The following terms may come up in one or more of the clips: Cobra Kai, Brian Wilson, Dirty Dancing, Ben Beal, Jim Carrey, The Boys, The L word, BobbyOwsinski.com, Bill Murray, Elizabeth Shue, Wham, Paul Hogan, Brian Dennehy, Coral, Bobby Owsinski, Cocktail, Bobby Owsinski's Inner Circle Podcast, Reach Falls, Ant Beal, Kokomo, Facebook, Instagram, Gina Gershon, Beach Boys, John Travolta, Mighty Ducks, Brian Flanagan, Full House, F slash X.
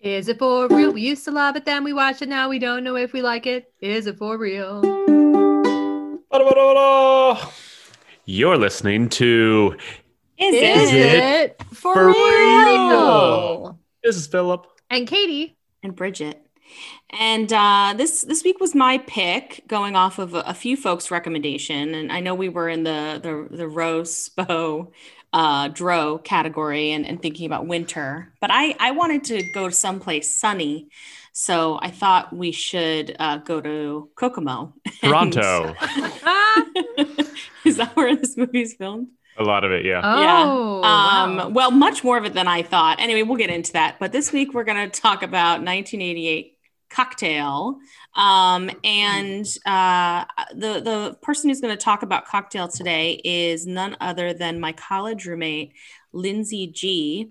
Is it for real? We used to love it, then we watched it, now we don't know if we like it. Is it for real? You're listening to Is It For Real? This is Philip. And Katie. And Bridget. And this week was my pick, going off of a few folks' recommendation. And I know we were in the Rospo Dro category and thinking about winter, but I wanted to go someplace sunny. So I thought we should go to Kokomo. Toronto. Is that where this movie is filmed? A lot of it, yeah. Oh, yeah. Wow. Well, much more of it than I thought. Anyway, we'll get into that. But this week, we're going to talk about 1988 Cocktail. The person who's going to talk about Cocktail today is none other than my college roommate, Lindsay G,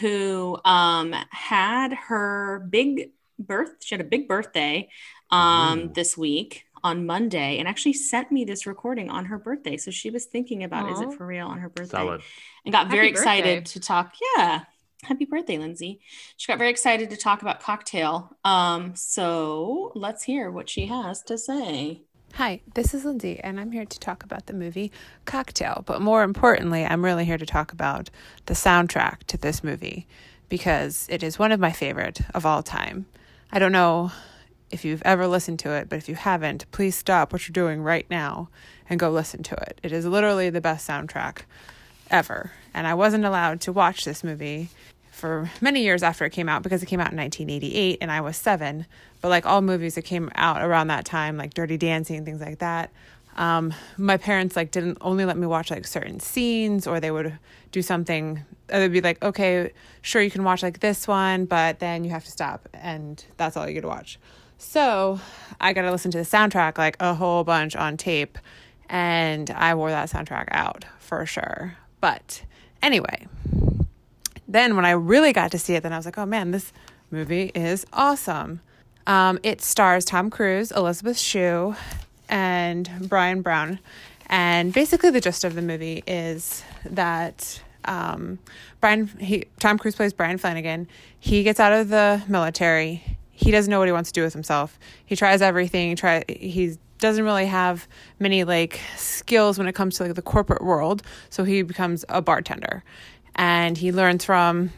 who had her big birth. She had a big birthday this week on Monday, and actually sent me this recording on her birthday. So she was thinking about Is It For Real on her birthday. Solid. And got very excited to talk. Yeah. Happy birthday, Lindsay. She got very excited to talk about Cocktail. So let's hear what she has to say. Hi, this is Lindsay, and I'm here to talk about the movie Cocktail. But more importantly, I'm really here to talk about the soundtrack to this movie, because it is one of my favorite of all time. I don't know if you've ever listened to it, but if you haven't, please stop what you're doing right now and go listen to it. It is literally the best soundtrack ever. And I wasn't allowed to watch this movie for many years after it came out, because it came out in 1988 and I was 7. But like all movies that came out around that time, like Dirty Dancing and things like that, my parents like didn't only let me watch like certain scenes, or they would do something. They'd be like, okay, sure, you can watch like this one, but then you have to stop and that's all you get to watch. So I got to listen to the soundtrack like a whole bunch on tape, and I wore that soundtrack out for sure. But anyway, then when I really got to see it, then I was like, oh man, this movie is awesome. It stars Tom Cruise, Elizabeth Shue, and Brian Brown. And basically the gist of the movie is that Tom Cruise plays Brian Flanagan. He gets out of the military. He doesn't know what he wants to do with himself. He tries everything. He doesn't really have many like skills when it comes to like the corporate world. So he becomes a bartender, and he learns from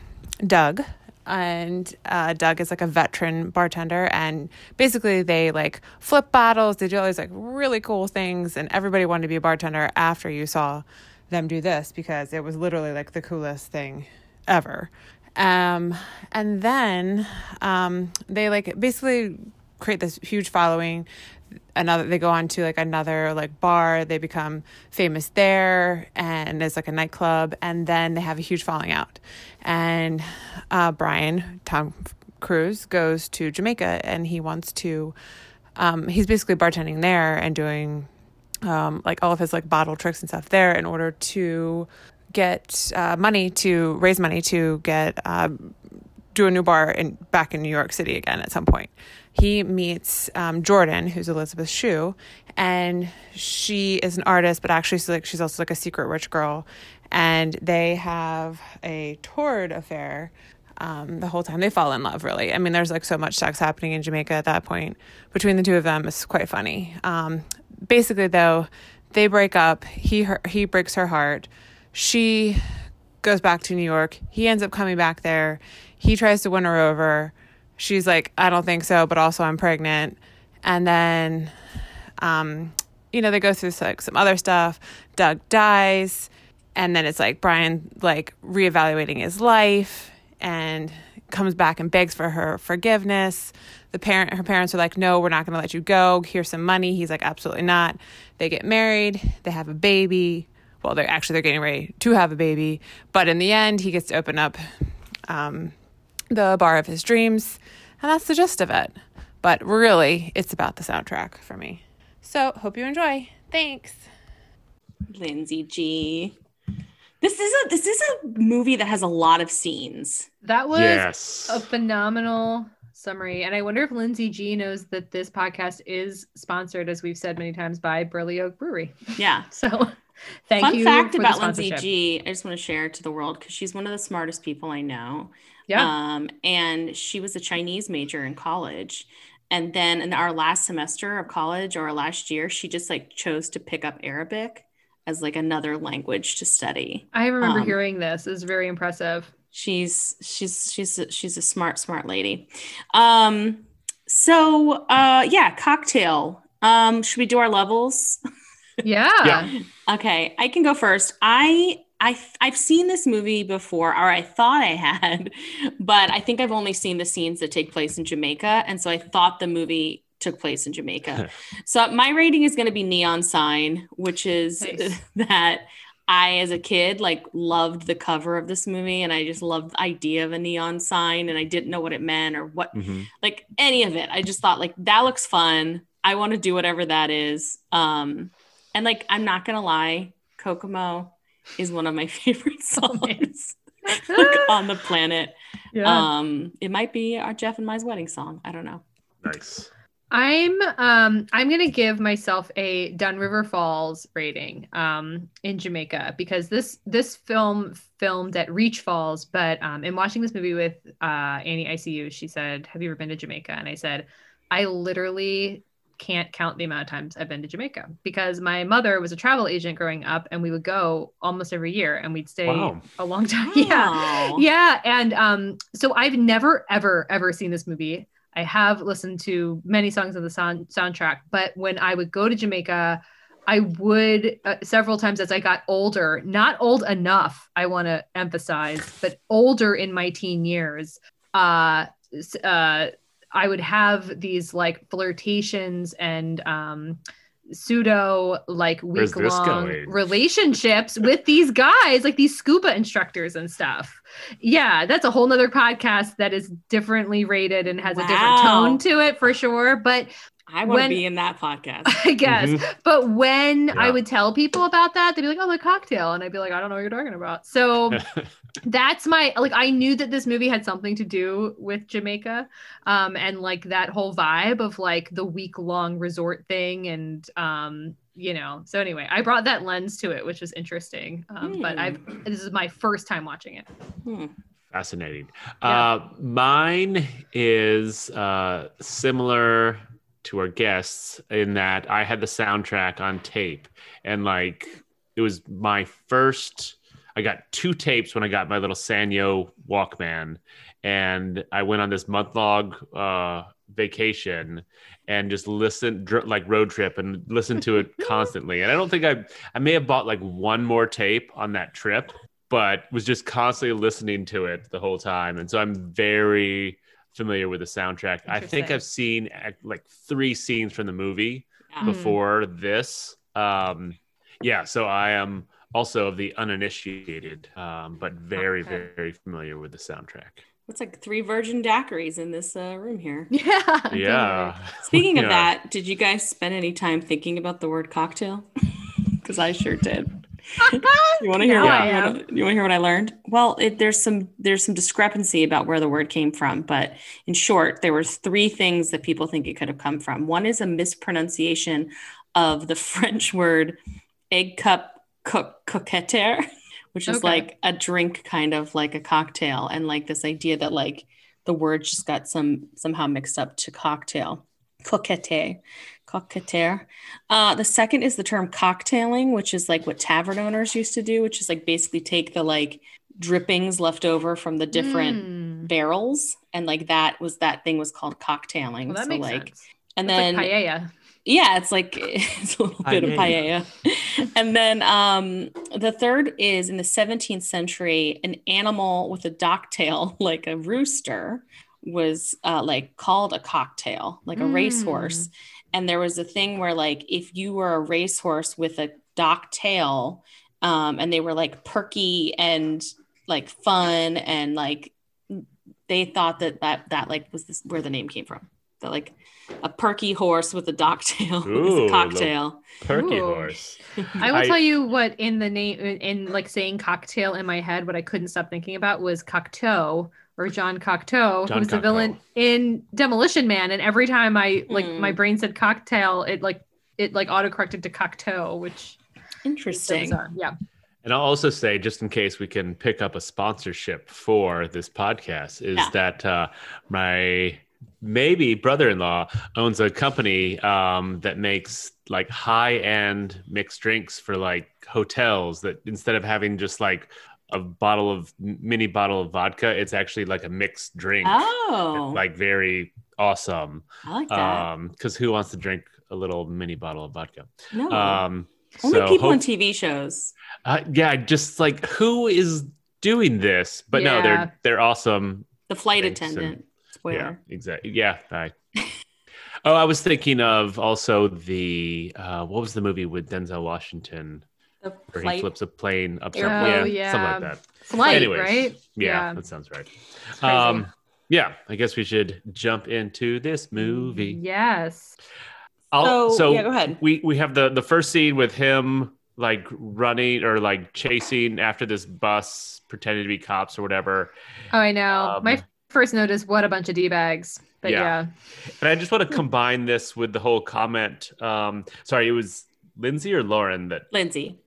Doug. And Doug is like a veteran bartender, and basically they like flip bottles. They do all these like really cool things, and everybody wanted to be a bartender after you saw them do this, because it was literally like the coolest thing ever. And then, they like basically create this huge following. They go on to like another like bar, they become famous there, and it's like a nightclub, and then they have a huge falling out. And, Tom Cruise goes to Jamaica, and he wants to, he's basically bartending there and doing, like all of his like bottle tricks and stuff there in order to get do a new bar and back in New York City again at some point. He meets Jordan, who's Elizabeth Shue, and she is an artist, but actually she's also like a secret rich girl, and they have a torrid affair the whole time. They fall in love, really. I mean, there's like so much sex happening in Jamaica at that point between the two of them. It's quite funny. Basically though, they break up. He breaks her heart. She goes back to New York. He ends up coming back there. He tries to win her over. She's like, I don't think so, but also I'm pregnant. And then, they go through like some other stuff. Doug dies. And then it's like Brian, like reevaluating his life, and comes back and begs for her forgiveness. Her parents are like, no, we're not going to let you go. Here's some money. He's like, absolutely not. They get married. They have a baby. Well, they're getting ready to have a baby, but in the end, he gets to open up the bar of his dreams, and that's the gist of it. But really, it's about the soundtrack for me. So, hope you enjoy. Thanks, Lindsay G. This is a movie that has a lot of scenes. That was a phenomenal summary, and I wonder if Lindsay G knows that this podcast is sponsored, as we've said many times, by Burley Oak Brewery. Yeah, so. Thank you. Fun fact about Lindsay G, I just want to share to the world, because she's one of the smartest people I know. Yeah. And she was a Chinese major in college. And then in our last semester of college or last year, she just like chose to pick up Arabic as like another language to study. I remember hearing this. It's very impressive. She's a smart lady. So, Cocktail. Should we do our levels? Yeah. Okay. I can go first. I've seen this movie before, or I thought I had, but I think I've only seen the scenes that take place in Jamaica. And so I thought the movie took place in Jamaica. So my rating is going to be Neon Sign, which is nice. That I, as a kid, like loved the cover of this movie, and I just loved the idea of a neon sign, and I didn't know what it meant or what, like any of it. I just thought like, that looks fun. I want to do whatever that is. And like, I'm not going to lie, Kokomo is one of my favorite songs like, on the planet. Yeah. It might be our Jeff and Mai's wedding song. I don't know. Nice. I'm going to give myself a Dunn River Falls rating in Jamaica, because this film filmed at Reach Falls, but in watching this movie with Annie ICU, she said, "Have you ever been to Jamaica?" And I said, I literally can't count the amount of times I've been to Jamaica, because my mother was a travel agent growing up, and we would go almost every year, and we'd stay a long time. Wow. Yeah. And so I've never, ever seen this movie. I have listened to many songs of the soundtrack, but when I would go to Jamaica, I would several times as I got older, not old enough, I want to emphasize, but older in my teen years, I would have these like flirtations and pseudo like week-long relationships with these guys, like these scuba instructors and stuff. Yeah, that's a whole nother podcast that is differently rated and has a different tone to it for sure. But I want to be in that podcast, I guess. But when I would tell people about that, they'd be like, "Oh, the Cocktail," and I'd be like, "I don't know what you're talking about." So that's my like. I knew that this movie had something to do with Jamaica, and like that whole vibe of like the week-long resort thing, and you know. So anyway, I brought that lens to it, which is interesting. But this is my first time watching it. Fascinating. Yeah. Mine is similar to our guests in that I had the soundtrack on tape, and like it was my first, I got 2 tapes when I got my little Sanyo Walkman, and I went on this month-long vacation and just listened like road trip and listened to it constantly. And I don't think I may have bought like 1 more tape on that trip, but was just constantly listening to it the whole time. And so I'm very familiar with the soundtrack. I think I've seen like 3 scenes from the movie before this. So I am also of the uninitiated, but very, very familiar with the soundtrack. It's like 3 virgin daiquiris in this room here. Yeah. Yeah. Speaking of that, did you guys spend any time thinking about the word cocktail? Because I sure did. You want to hear? You want to hear what I learned? Well, there's some discrepancy about where the word came from, but in short, there were 3 things that people think it could have come from. One is a mispronunciation of the French word egg cup coquetter, which is like a drink, kind of like a cocktail, and like this idea that like the word just got somehow mixed up to cocktail. Coquetter. The second is the term cocktailing, which is like what tavern owners used to do, which is like basically take the like drippings left over from the different barrels, and like that thing was called cocktailing. Well, that so makes like sense. And that's then like paella. Yeah, it's a little bit of paella. And then the third is in the 17th century, an animal with a docktail, like a rooster, was like called a cocktail, like a racehorse. And there was a thing where like if you were a racehorse with a dock tail, and they were like perky and like fun, and like they thought that like was this where the name came from, that like a perky horse with a dock tail is a cocktail. Perky horse. I will tell you what in the name, in like saying cocktail in my head, what I couldn't stop thinking about was Cocteau. Or John Cocteau, who's the villain in Demolition Man, and every time I like my brain said cocktail, it like autocorrected to Cocteau, which interesting. So yeah. And I'll also say, just in case we can pick up a sponsorship for this podcast, is that my maybe brother-in-law owns a company that makes like high-end mixed drinks for like hotels, that instead of having just like a bottle of mini bottle of vodka, it's actually like a mixed drink. Oh, like very awesome. I like that. Because who wants to drink a little mini bottle of vodka? No. Only people on TV shows. Yeah, just like, who is doing this? But no, they're awesome. The flight attendant. Spoiler. Yeah, exactly. Yeah. I was thinking of also the what was the movie with Denzel Washington? Where he flips a plane upside down. Yeah, something like that. Flight, anyways, right? Yeah, that sounds right. Yeah, I guess we should jump into this movie. Yes. Go ahead. We have the first scene with him like running or like chasing after this bus, pretending to be cops or whatever. Oh, I know. My first note is, what a bunch of D-bags. But yeah. And I just want to combine this with the whole comment. Sorry, it was Lindsay or Lauren that... Lindsay.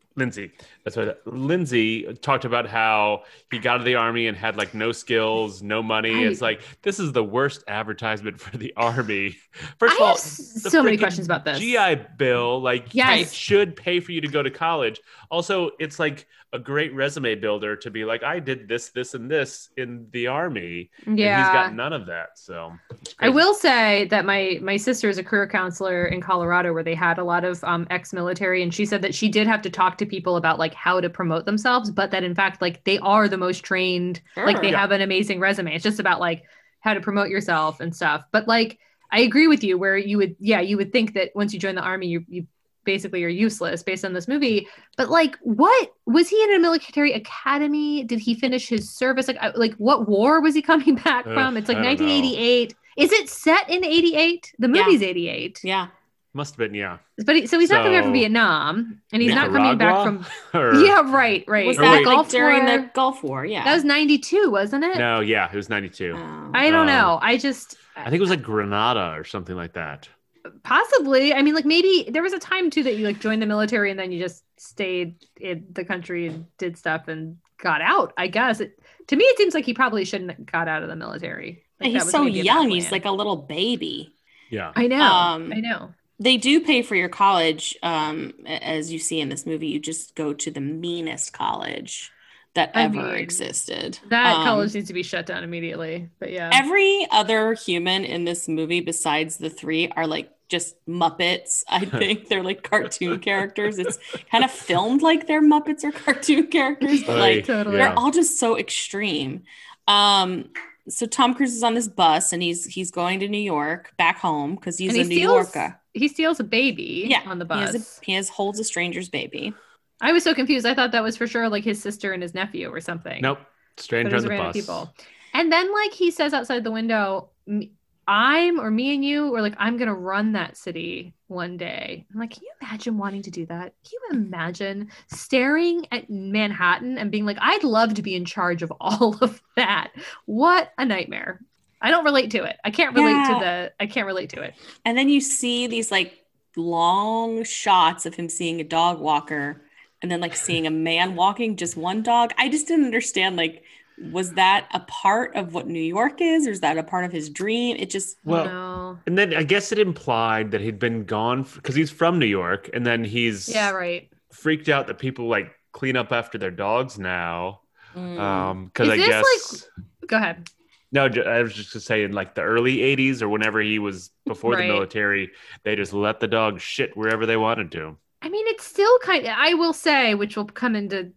That's what Lindsay talked about, how he got out of the army and had like no skills, no money. It's like, this is the worst advertisement for the army. First of all, so many questions about this GI Bill. Like, it should pay for you to go to college. Also, it's like a great resume builder to be like, I did this, this, and this in the army. Yeah, and he's got none of that. So I will say that my sister is a career counselor in Colorado, where they had a lot of ex-military, and she said that she did have to talk to people about like how to promote themselves, but that in fact like they are the most trained, like they have an amazing resume. It's just about like how to promote yourself and stuff. But like, I agree with you, where you would think that once you join the army, you basically are useless based on this movie. But like, what was he in a military academy? Did he finish his service? Like what war was he coming back from? It's like 1988. Is it set in 88? The movie's 88. Yeah. Must have been, yeah. But so he's not coming back from Vietnam, and he's not coming back from. Right. Was that like during the Gulf War? Yeah, that was 92, wasn't it? No, yeah, it was 92. Oh. I don't know. I think it was like Grenada or something like that. Possibly. I mean, like maybe there was a time too that you like joined the military and then you just stayed in the country and did stuff and got out. I guess to me, it seems like he probably shouldn't have got out of the military. Like, he's so young. He's like a little baby. Yeah, I know. They do pay for your college, as you see in this movie. You just go to the meanest college that ever existed. That college needs to be shut down immediately. But yeah, every other human in this movie besides the three are like just Muppets. I think they're like cartoon characters. It's kind of filmed like they're Muppets or cartoon characters, but like they're all just so extreme. So Tom Cruise is on this bus, and he's going to New York, back home, because he's a New Yorker. He steals a baby on the bus. He holds a stranger's baby. I was so confused. I thought that was for sure like his sister and his nephew or something. Nope. Stranger on the bus. People. And then like he says outside the window, me and you are like, I'm going to run that city one day. I'm like, can you imagine wanting to do that? Can you imagine staring at Manhattan and being like, I'd love to be in charge of all of that. What a nightmare. I don't relate to it. I can't relate I can't relate to it. And then you see these like long shots of him seeing a dog walker, and then like seeing a man walking just one dog. I just didn't understand. Like, was that a part of what New York is, or is that a part of his dream? It just And then I guess it implied that he'd been gone because he's from New York, and then he's freaked out that people like clean up after their dogs now. Because I guess go ahead. No, I was just saying, like the early 80s or whenever he was before the military, they just let the dog shit wherever they wanted to. I mean, it's still kind of, I will say, which will come into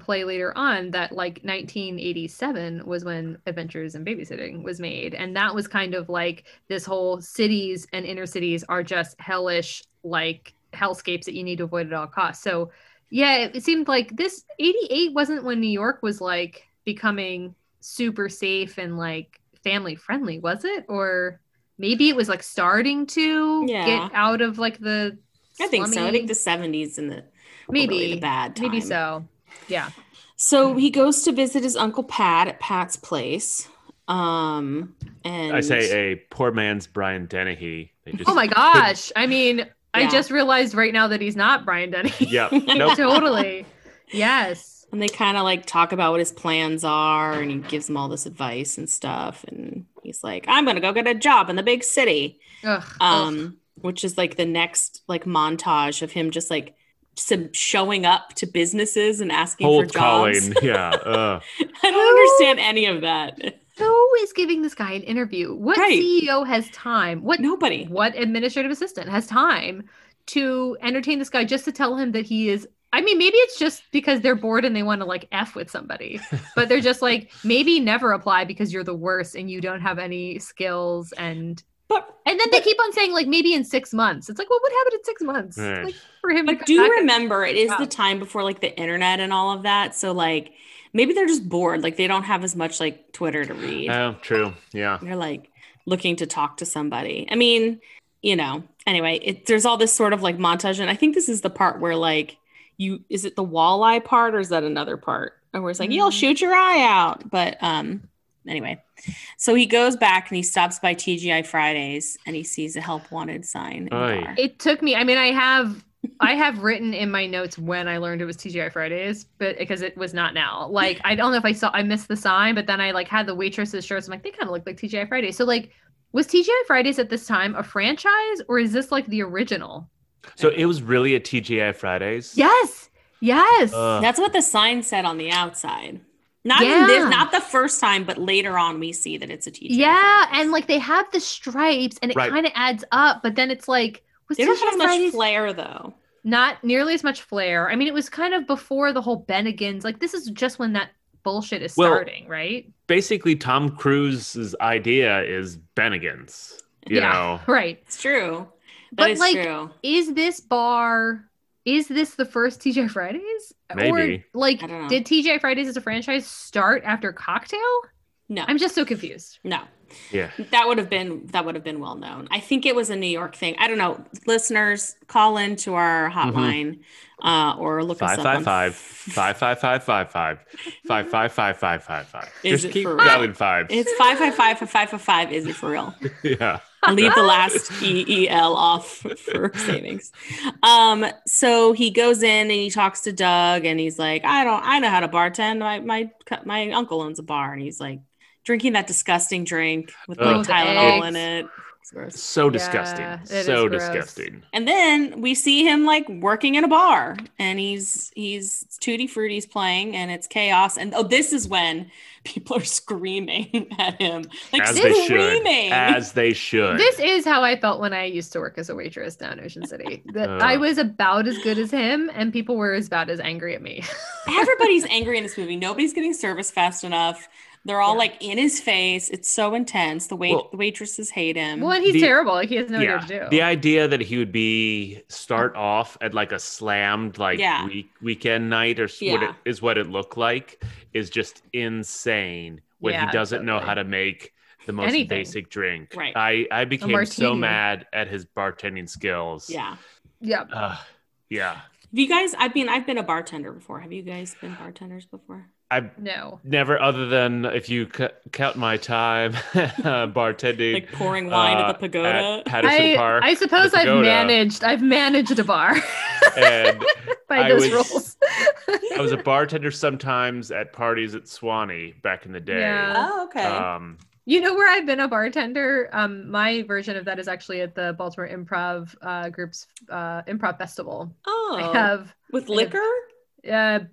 play later on, that like 1987 was when Adventures in Babysitting was made. And that was kind of like this whole cities and inner cities are just hellish, like hellscapes that you need to avoid at all costs. So yeah, it seemed like this 88 wasn't when New York was like becoming super safe and like family friendly, was it? Or maybe it was like starting to get out of like the slummy. I think so. I think the 70s and the maybe really the bad time. Maybe so. Yeah. So he goes to visit his Uncle Pat at Pat's place. And I say a poor man's Brian Dennehy. Oh my gosh. I mean, I just realized right now that he's not Brian Dennehy. Yeah. Nope. Totally. Yes. And they kind of like talk about what his plans are, and he gives them all this advice and stuff. And he's like, I'm going to go get a job in the big city. Which is like the next like montage of him just like showing up to businesses and asking for jobs. Cold calling. Yeah. I don't understand any of that. Who is giving this guy an interview? What right. CEO has time? What nobody? What administrative assistant has time to entertain this guy just to tell him that he is? I mean, maybe it's just because they're bored and they want to like F with somebody, but they're just like, maybe never apply because you're the worst and you don't have any skills. And then they keep on saying like, maybe in 6 months. It's like, well, what happened in 6 months? Right. Like, for him but to do remember, it is the time before like the internet and all of that. So like, maybe they're just bored. Like they don't have as much like Twitter to read. Oh, true. Yeah. They're like looking to talk to somebody. I mean, you know, anyway, there's all this sort of like montage. And I think this is the part where like is it the walleye part or is that another part? And where it's like, you'll shoot your eye out. But anyway, so he goes back and he stops by TGI Fridays and he sees a help wanted sign. It took me, I have written in my notes when I learned it was TGI Fridays, but because it was not now. Like, I don't know if I missed the sign, but then I like had the waitress's shirts. I'm like, they kind of look like TGI Fridays. So like, was TGI Fridays at this time a franchise or is this like the original? So it was really a TGI Fridays? Yes. Yes. That's what the sign said on the outside. Not the first time, but later on we see that it's a TGI Fridays. And like they have the stripes and it kind of adds up, but then it's like, they don't have much flair, though. Not nearly as much flair. I mean, it was kind of before the whole Bennigans. Like, this is just when that bullshit is starting, right? Basically, Tom Cruise's idea is Bennigans. You know? Right. It's true. That is true. Is this the first TGI Fridays? Maybe. Or, like, did TGI Fridays as a franchise start after Cocktail? No. I'm just so confused. No. Yeah, that would have been well known. I think it was a New York thing. I don't know. Listeners, call in to our hotline or look us up. 555-555-555-555-555. Just keep dialing fives. It's 555-555. Is it for real? Yeah. Leave the last EEL off for savings. So he goes in and he talks to Doug and he's like, I know how to bartend. My uncle owns a bar, and he's like, drinking that disgusting drink with like Tylenol in it. So disgusting. Yeah, so disgusting. And then we see him like working in a bar and he's Tutti Frutti's playing and it's chaos. And this is when people are screaming at him. Like As they should. This is how I felt when I used to work as a waitress down in Ocean City. That I was about as good as him and people were as bad as angry at me. Everybody's angry in this movie. Nobody's getting service fast enough. They're all like in his face. It's so intense. The waitresses hate him. Well, and he's terrible. Like he has no idea what to do. The idea that he would start off at like a slammed weekend night is what it looked like is just insane when he doesn't know how to make the most basic drink. Right. I became so mad at his bartending skills. Yeah. Yeah. Yeah. Have you guys, I've been a bartender before. Have you guys been bartenders before? Never, other than if you count my time bartending, like pouring wine at the pagoda at Patterson Park. I suppose I've managed a bar and by those rules. I was a bartender sometimes at parties at Swanee back in the day. Yeah. Oh, okay. You know where I've been a bartender? My version of that is actually at the Baltimore Improv Group's Improv Festival. Oh, with liquor,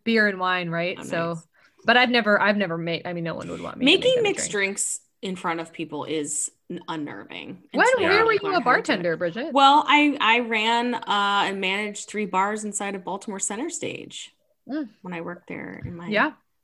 beer and wine, right? Oh, so. Nice. But I've never made, I mean, no one would want me making mixed drinks in front of people is unnerving. Where were you a bartender, Bridget? Well, I ran and managed 3 bars inside of Baltimore Center Stage when I worked there in my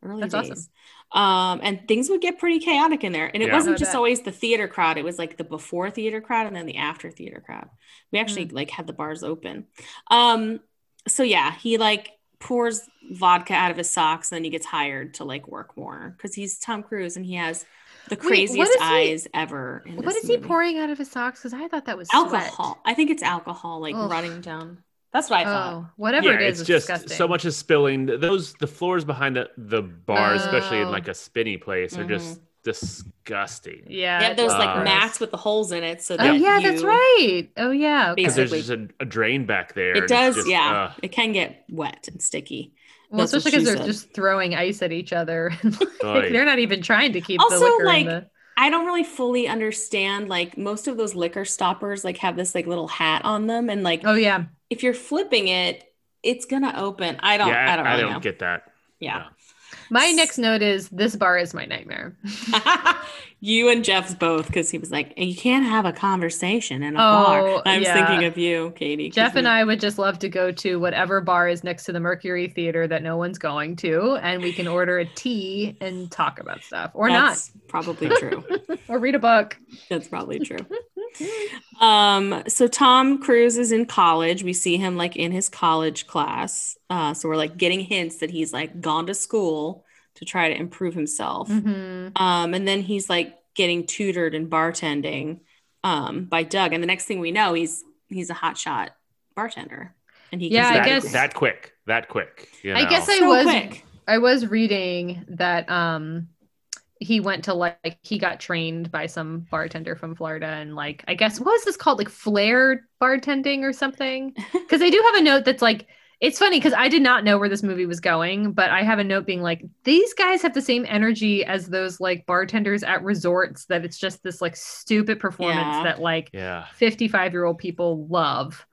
early days. That's awesome. And things would get pretty chaotic in there. And it wasn't just always the theater crowd. It was like the before theater crowd and then the after theater crowd. We actually like had the bars open. So yeah, he like pours vodka out of his socks, and then he gets hired to like work more because he's Tom Cruise and he has the craziest eyes ever. What is he pouring out of his socks? Because I thought that was alcohol. Sweat. I think it's alcohol, like running down. That's what I thought. Whatever it is, it's just disgusting. So much is spilling. The floors behind the bar, especially in like a spinny place, are just disgusting. Yeah, they have those like mats with the holes in it. So that that's right. Oh yeah, because there's just a drain back there. It does. Just, it can get wet and sticky. Well, that's especially because they're just throwing ice at each other. Like, they're not even trying to keep also, the liquor in the... I don't really fully understand, like, most of those liquor stoppers, like, have this, like, little hat on them. And, like, oh, yeah. If you're flipping it, it's going to open. I don't get that. Yeah. My next note is, this bar is my nightmare. You and Jeff's both, because he was like, you can't have a conversation in a bar. I was thinking of you, Katie. Jeff and I would just love to go to whatever bar is next to the Mercury Theater that no one's going to, and we can order a tea and talk about stuff. Or that's not. Probably true. Or read a book. That's probably true. So Tom Cruise is in college. We see him like in his college class. So we're like getting hints that he's like gone to school to try to improve himself. Mm-hmm. And then he's like getting tutored in bartending by Doug. And the next thing we know, he's a hotshot bartender. And he that quick. You know? I guess I was reading that he went to he got trained by some bartender from Florida and like, I guess, what is this called? Like flair bartending or something? Because they do have a note that's like, it's funny because I did not know where this movie was going, but I have a note being like, these guys have the same energy as those like bartenders at resorts, that it's just this like stupid performance that like 55-year-old people love.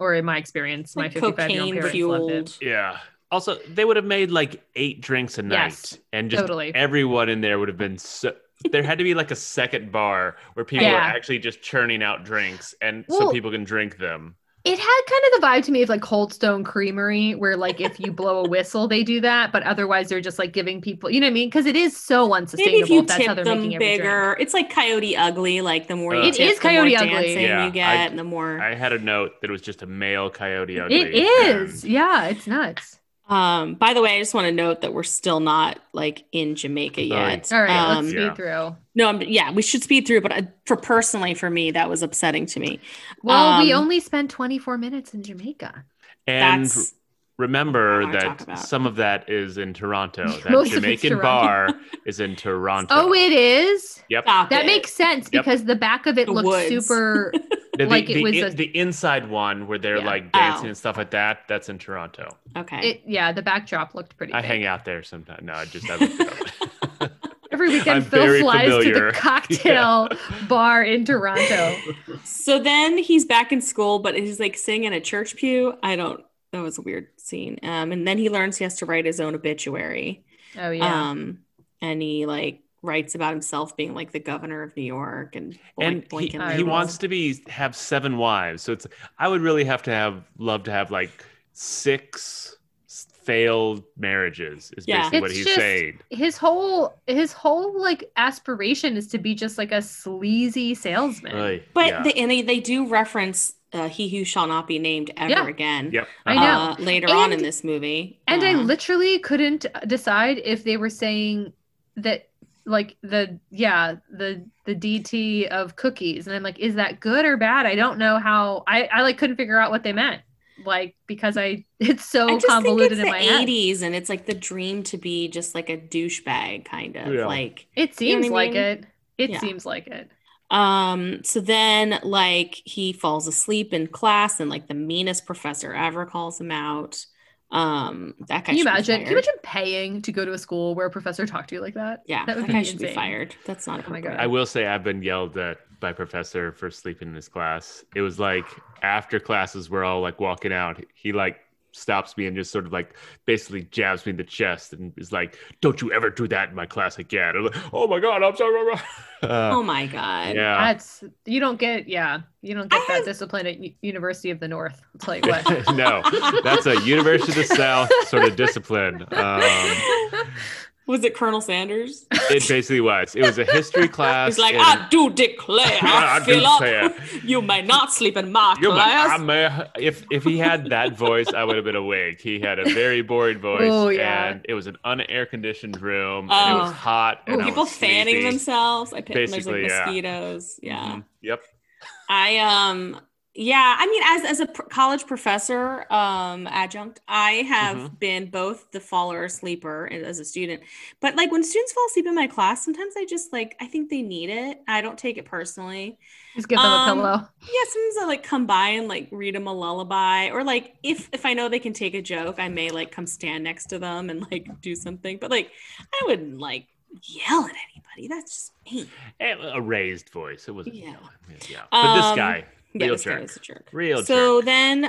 Or in my experience, like my 55-year-old parents loved it. Yeah. Also, they would have made like 8 drinks a night, and just everyone in there would have been so... There had to be like a second bar where people were actually just churning out drinks, and so people can drink them. It had kind of the vibe to me of like Cold Stone Creamery, where like if you blow a whistle, they do that, but otherwise they're just like giving people, you know what I mean? Because it is so unsustainable. Maybe if you that's tip how they're them making bigger, it's like Coyote Ugly. Like the more you tip, is Coyote the more Ugly. Dancing you get, and the more. I had a note that it was just a male Coyote Ugly. It is, it's nuts. By the way, I just want to note that we're still not like in Jamaica yet. All right, let's speed through. No, we should speed through. But for me, that was upsetting to me. Well, we only spent 24 minutes in Jamaica. And remember that some of that is in Toronto. That Jamaican bar is in Toronto. Oh, it is? Yep. That makes sense because the back of it looked super... like the inside one where they're like dancing and stuff like that. That's in Toronto. Okay. The backdrop looked pretty. I hang out there sometimes. No, I looked it up. Every weekend, Phil flies to the cocktail bar in Toronto. So then he's back in school, but he's like sitting in a church pew. That was a weird scene. And then he learns he has to write his own obituary. Oh yeah. And he like writes about himself being like the governor of New York and he wants to have 7 wives. So it's, I would really have to love to have like 6 failed marriages is basically what he's saying. His whole like aspiration is to be just like a sleazy salesman. Really? But they do reference He Who Shall Not Be Named Ever Again. Yep. I know. Later on in this movie. And I literally couldn't decide if they were saying that like the DT of cookies, and I'm like, is that good or bad? I don't know how I like couldn't figure out what they meant, like, because it's so convoluted in my head. '80s, and it's like the dream to be just like a douchebag kind of like. It seems seems like it. So then like he falls asleep in class, and like the meanest professor ever calls him out. That guy can you imagine paying to go to a school where a professor talked to you like that? That guy should be fired. That's not appropriate. I will say I've been yelled at by professor for sleeping in this class. It was like after classes we're all like walking out, he like stops me and just sort of like basically jabs me in the chest and is like, don't you ever do that in my class again. I'm like, oh my god, I'm sorry. Oh my god. Yeah. That's you don't get that discipline at University of the North. I'll tell you what. No, that's a University of the South sort of discipline. Was it Colonel Sanders? It basically was. It was a history class. He's like, I do declare, Philip, you may not sleep in my class. If he had that voice, I would have been awake. He had a very boring voice, and it was an un-air-conditioned room, and it was hot, and people was fanning themselves. I picked there's like mosquitoes. Yeah. Mm-hmm. Yep. I Yeah, I mean, as a college professor, adjunct, I have been both the faller or sleeper as a student. But like when students fall asleep in my class, sometimes I just like, I think they need it. I don't take it personally. Just give them a pillow. Yeah, sometimes I like come by and like read them a lullaby, or like if I know they can take a joke, I may like come stand next to them and like do something. But like I wouldn't like yell at anybody. That's just me. A raised voice. It wasn't yelling. Yeah. But this guy. Yeah, this guy is a jerk. Real jerk. So then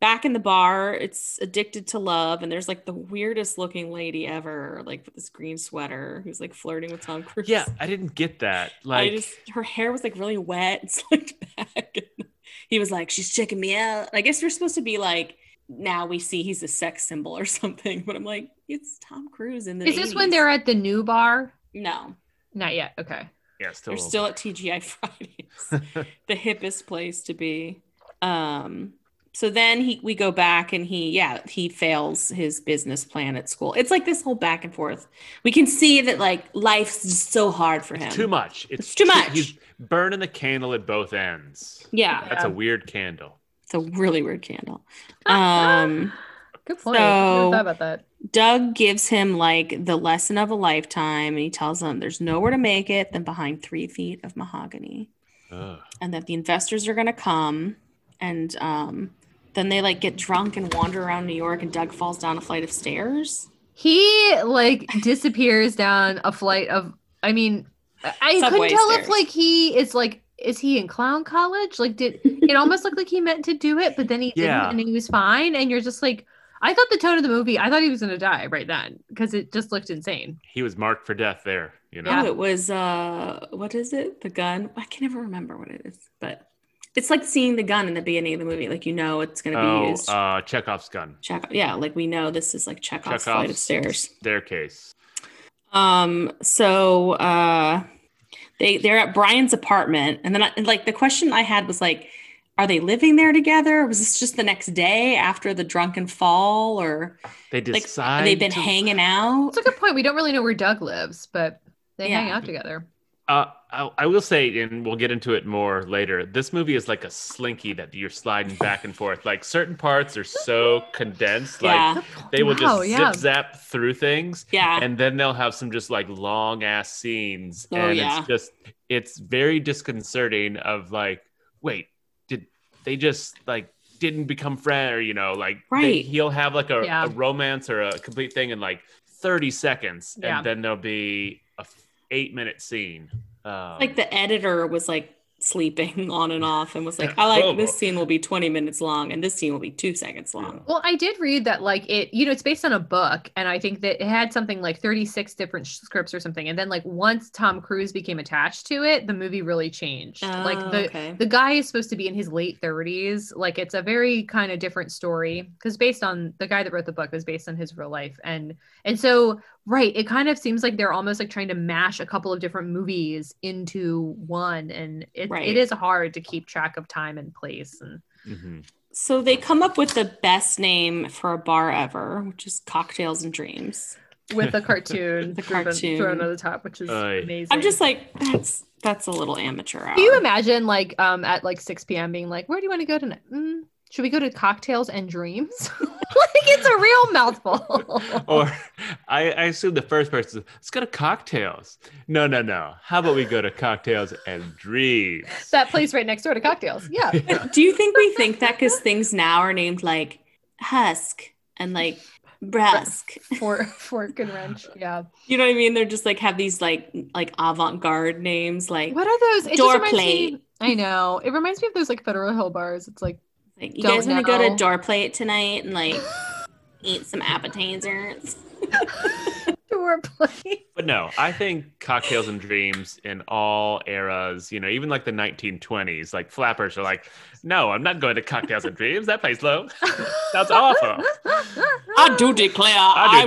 back in the bar, it's Addicted to Love, and there's like the weirdest looking lady ever, like with this green sweater, who's like flirting with Tom Cruise. Yeah, I didn't get that. Like, her hair was like really wet and slicked back. He was like, she's checking me out. I guess you're supposed to be like, now we see he's a sex symbol or something, but I'm like, it's Tom Cruise in the Is this 80s. When they're at the new bar? No. Not yet. Okay. Yeah, they're still at TGI Fridays, the hippest place to be. So then we go back and he fails his business plan at school. It's like this whole back and forth. We can see that like life's just so hard for him. It's too much. It's too much. He's burning the candle at both ends. Yeah, that's a weird candle. It's a really weird candle. Good point. So, I never thought about that. Doug gives him like the lesson of a lifetime, and he tells him there's nowhere to make it than behind 3 feet of mahogany, and that the investors are going to come. And then they like get drunk and wander around New York, and Doug falls down a flight of stairs. He like disappears down a flight of, I mean, I couldn't tell if like he is like, is he in clown college? Like, did it almost looked like he meant to do it, but then he didn't, and he was fine. And you're just like, I thought the tone of the movie, I thought he was going to die right then, because it just looked insane. He was marked for death there, you know? Oh, it was, what is it? The gun? I can never remember what it is, but it's like seeing the gun in the beginning of the movie. Like, you know it's going to be used. Chekhov's gun. Yeah, like we know this is like Chekhov's flight of stairs. Staircase. So they're at Brian's apartment. And then the question I had was like, are they living there together? Was this just the next day after the drunken fall, or they decide they've been hanging out? It's a good point. We don't really know where Doug lives, but they hang out together. I will say, and we'll get into it more later, this movie is like a slinky that you're sliding back and forth. Like certain parts are so condensed, like they will just zip zap through things. Yeah. And then they'll have some just like long ass scenes. Oh, and it's very disconcerting of like, wait, they just like didn't become friends, or, you know, like he'll have like a romance or a complete thing in like 30 seconds. Yeah. And then there'll be a 8-minute scene. Like the editor was like sleeping on and off and was like, I like this scene will be 20 minutes long and this scene will be 2 seconds long. Well, I did read that like it, you know, it's based on a book. And I think that it had something like 36 different scripts or something. And then like once Tom Cruise became attached to it, the movie really changed. The guy is supposed to be in his late 30s. Like it's a very kind of different story, because based on the guy that wrote the book was based on his real life. And so, right, it kind of seems like they're almost like trying to mash a couple of different movies into one. And it is hard to keep track of time and place. And so they come up with the best name for a bar ever, which is Cocktails and Dreams. With a cartoon. The cartoon thrown on the top, which is amazing. I'm just like, that's a little amateur hour. Can you imagine like at like 6 p.m. being like, where do you want to go tonight? Should we go to Cocktails and Dreams? Like it's a real mouthful. Or I assume the first person, let's go to Cocktails. No. How about we go to Cocktails and Dreams? That place right next door to Cocktails. Yeah. Do you think we think that because things now are named like Husk and like Brusque, fork and wrench? Yeah. You know what I mean? They're just like have these like avant-garde names. Like, what are those? Doorplate. I know. It reminds me of those like Federal Hill bars. It's like, you guys want to go to Doorplate tonight and like eat some appetizers? Doorplate. But no, I think Cocktails and Dreams in all eras, you know, even like the 1920s, like flappers are like, no, I'm not going to Cocktails and Dreams. That place low. That's awful. I do declare.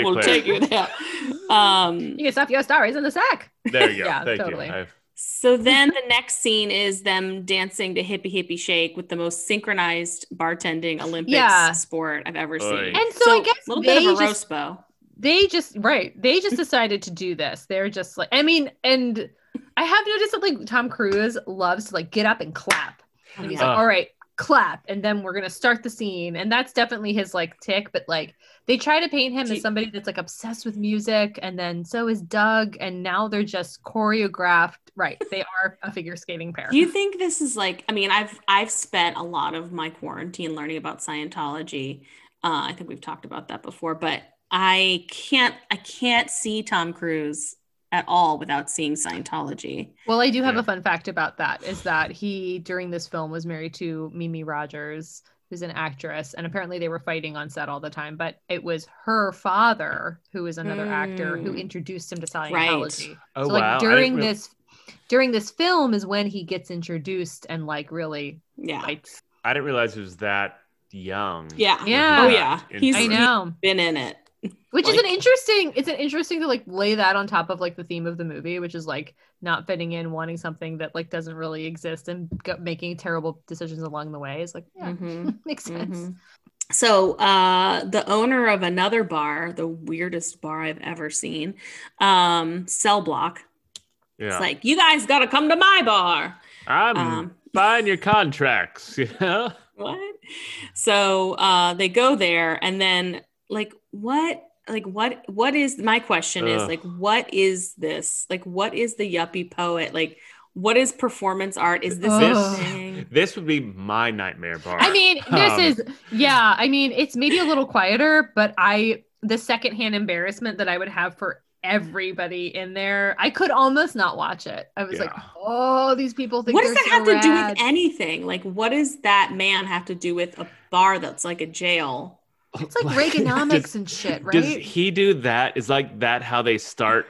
Will take you there. You can stuff your stories in the sack. There you go. Yeah, thank you. So then the next scene is them dancing to Hippie Hippie Shake with the most synchronized bartending Olympics sport I've ever seen. And so I guess a little bit of a roast bow. They just decided to do this. They're just like, I mean, and I have noticed that like Tom Cruise loves to like get up and clap. And he's like, all right, clap, and then we're gonna start the scene. And that's definitely his like tick, but like they try to paint him as somebody that's like obsessed with music, and then so is Doug, and now they're just choreographed, right? They are a figure skating pair. Do you think this is like, I mean, I've spent a lot of my quarantine learning about Scientology. I think we've talked about that before, but I can't see Tom Cruise at all without seeing Scientology. Well, I do have a fun fact about that, is that he, during this film, was married to Mimi Rogers, who's an actress, and apparently they were fighting on set all the time, but it was her father, who is another actor, who introduced him to Scientology. Right. Oh, so, like, wow. During this film is when he gets introduced and, like, really fights. I didn't realize it was that young. Yeah. Yeah. Oh, yeah. He's been in it. Which is it's interesting to like lay that on top of like the theme of the movie, which is like not fitting in, wanting something that like doesn't really exist, and making terrible decisions along the way. Is like, makes sense. Mm-hmm. So the owner of another bar, the weirdest bar I've ever seen, Cell Block. Yeah. It's like, you guys got to come to my bar. I'm buying your contracts, you know? What? So they go there, and then what is my question is like, what is this? Like, what is the yuppie poet? Like, what is performance art? Is this would be my nightmare bar. I mean, this is, yeah. I mean, it's maybe a little quieter, but the secondhand embarrassment that I would have for everybody in there, I could almost not watch it. I was like, oh, these people think. What does that have to do with anything? Like, what does that man have to do with a bar that's like a jail? It's like Reaganomics and shit, right? Does he do that? Is like that how they start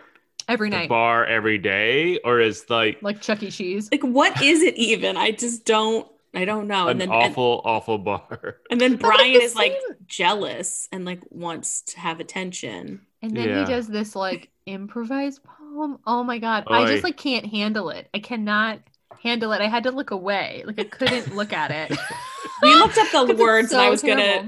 every night, the bar every day, or is like Chuck E. Cheese? Like, what is it even? I don't know. An awful bar. And then Brian is like jealous and like wants to have attention. And then he does this like improvised poem. Oh my god, I just like can't handle it. I cannot handle it. I had to look away. Like, I couldn't look at it. We looked up the words, so and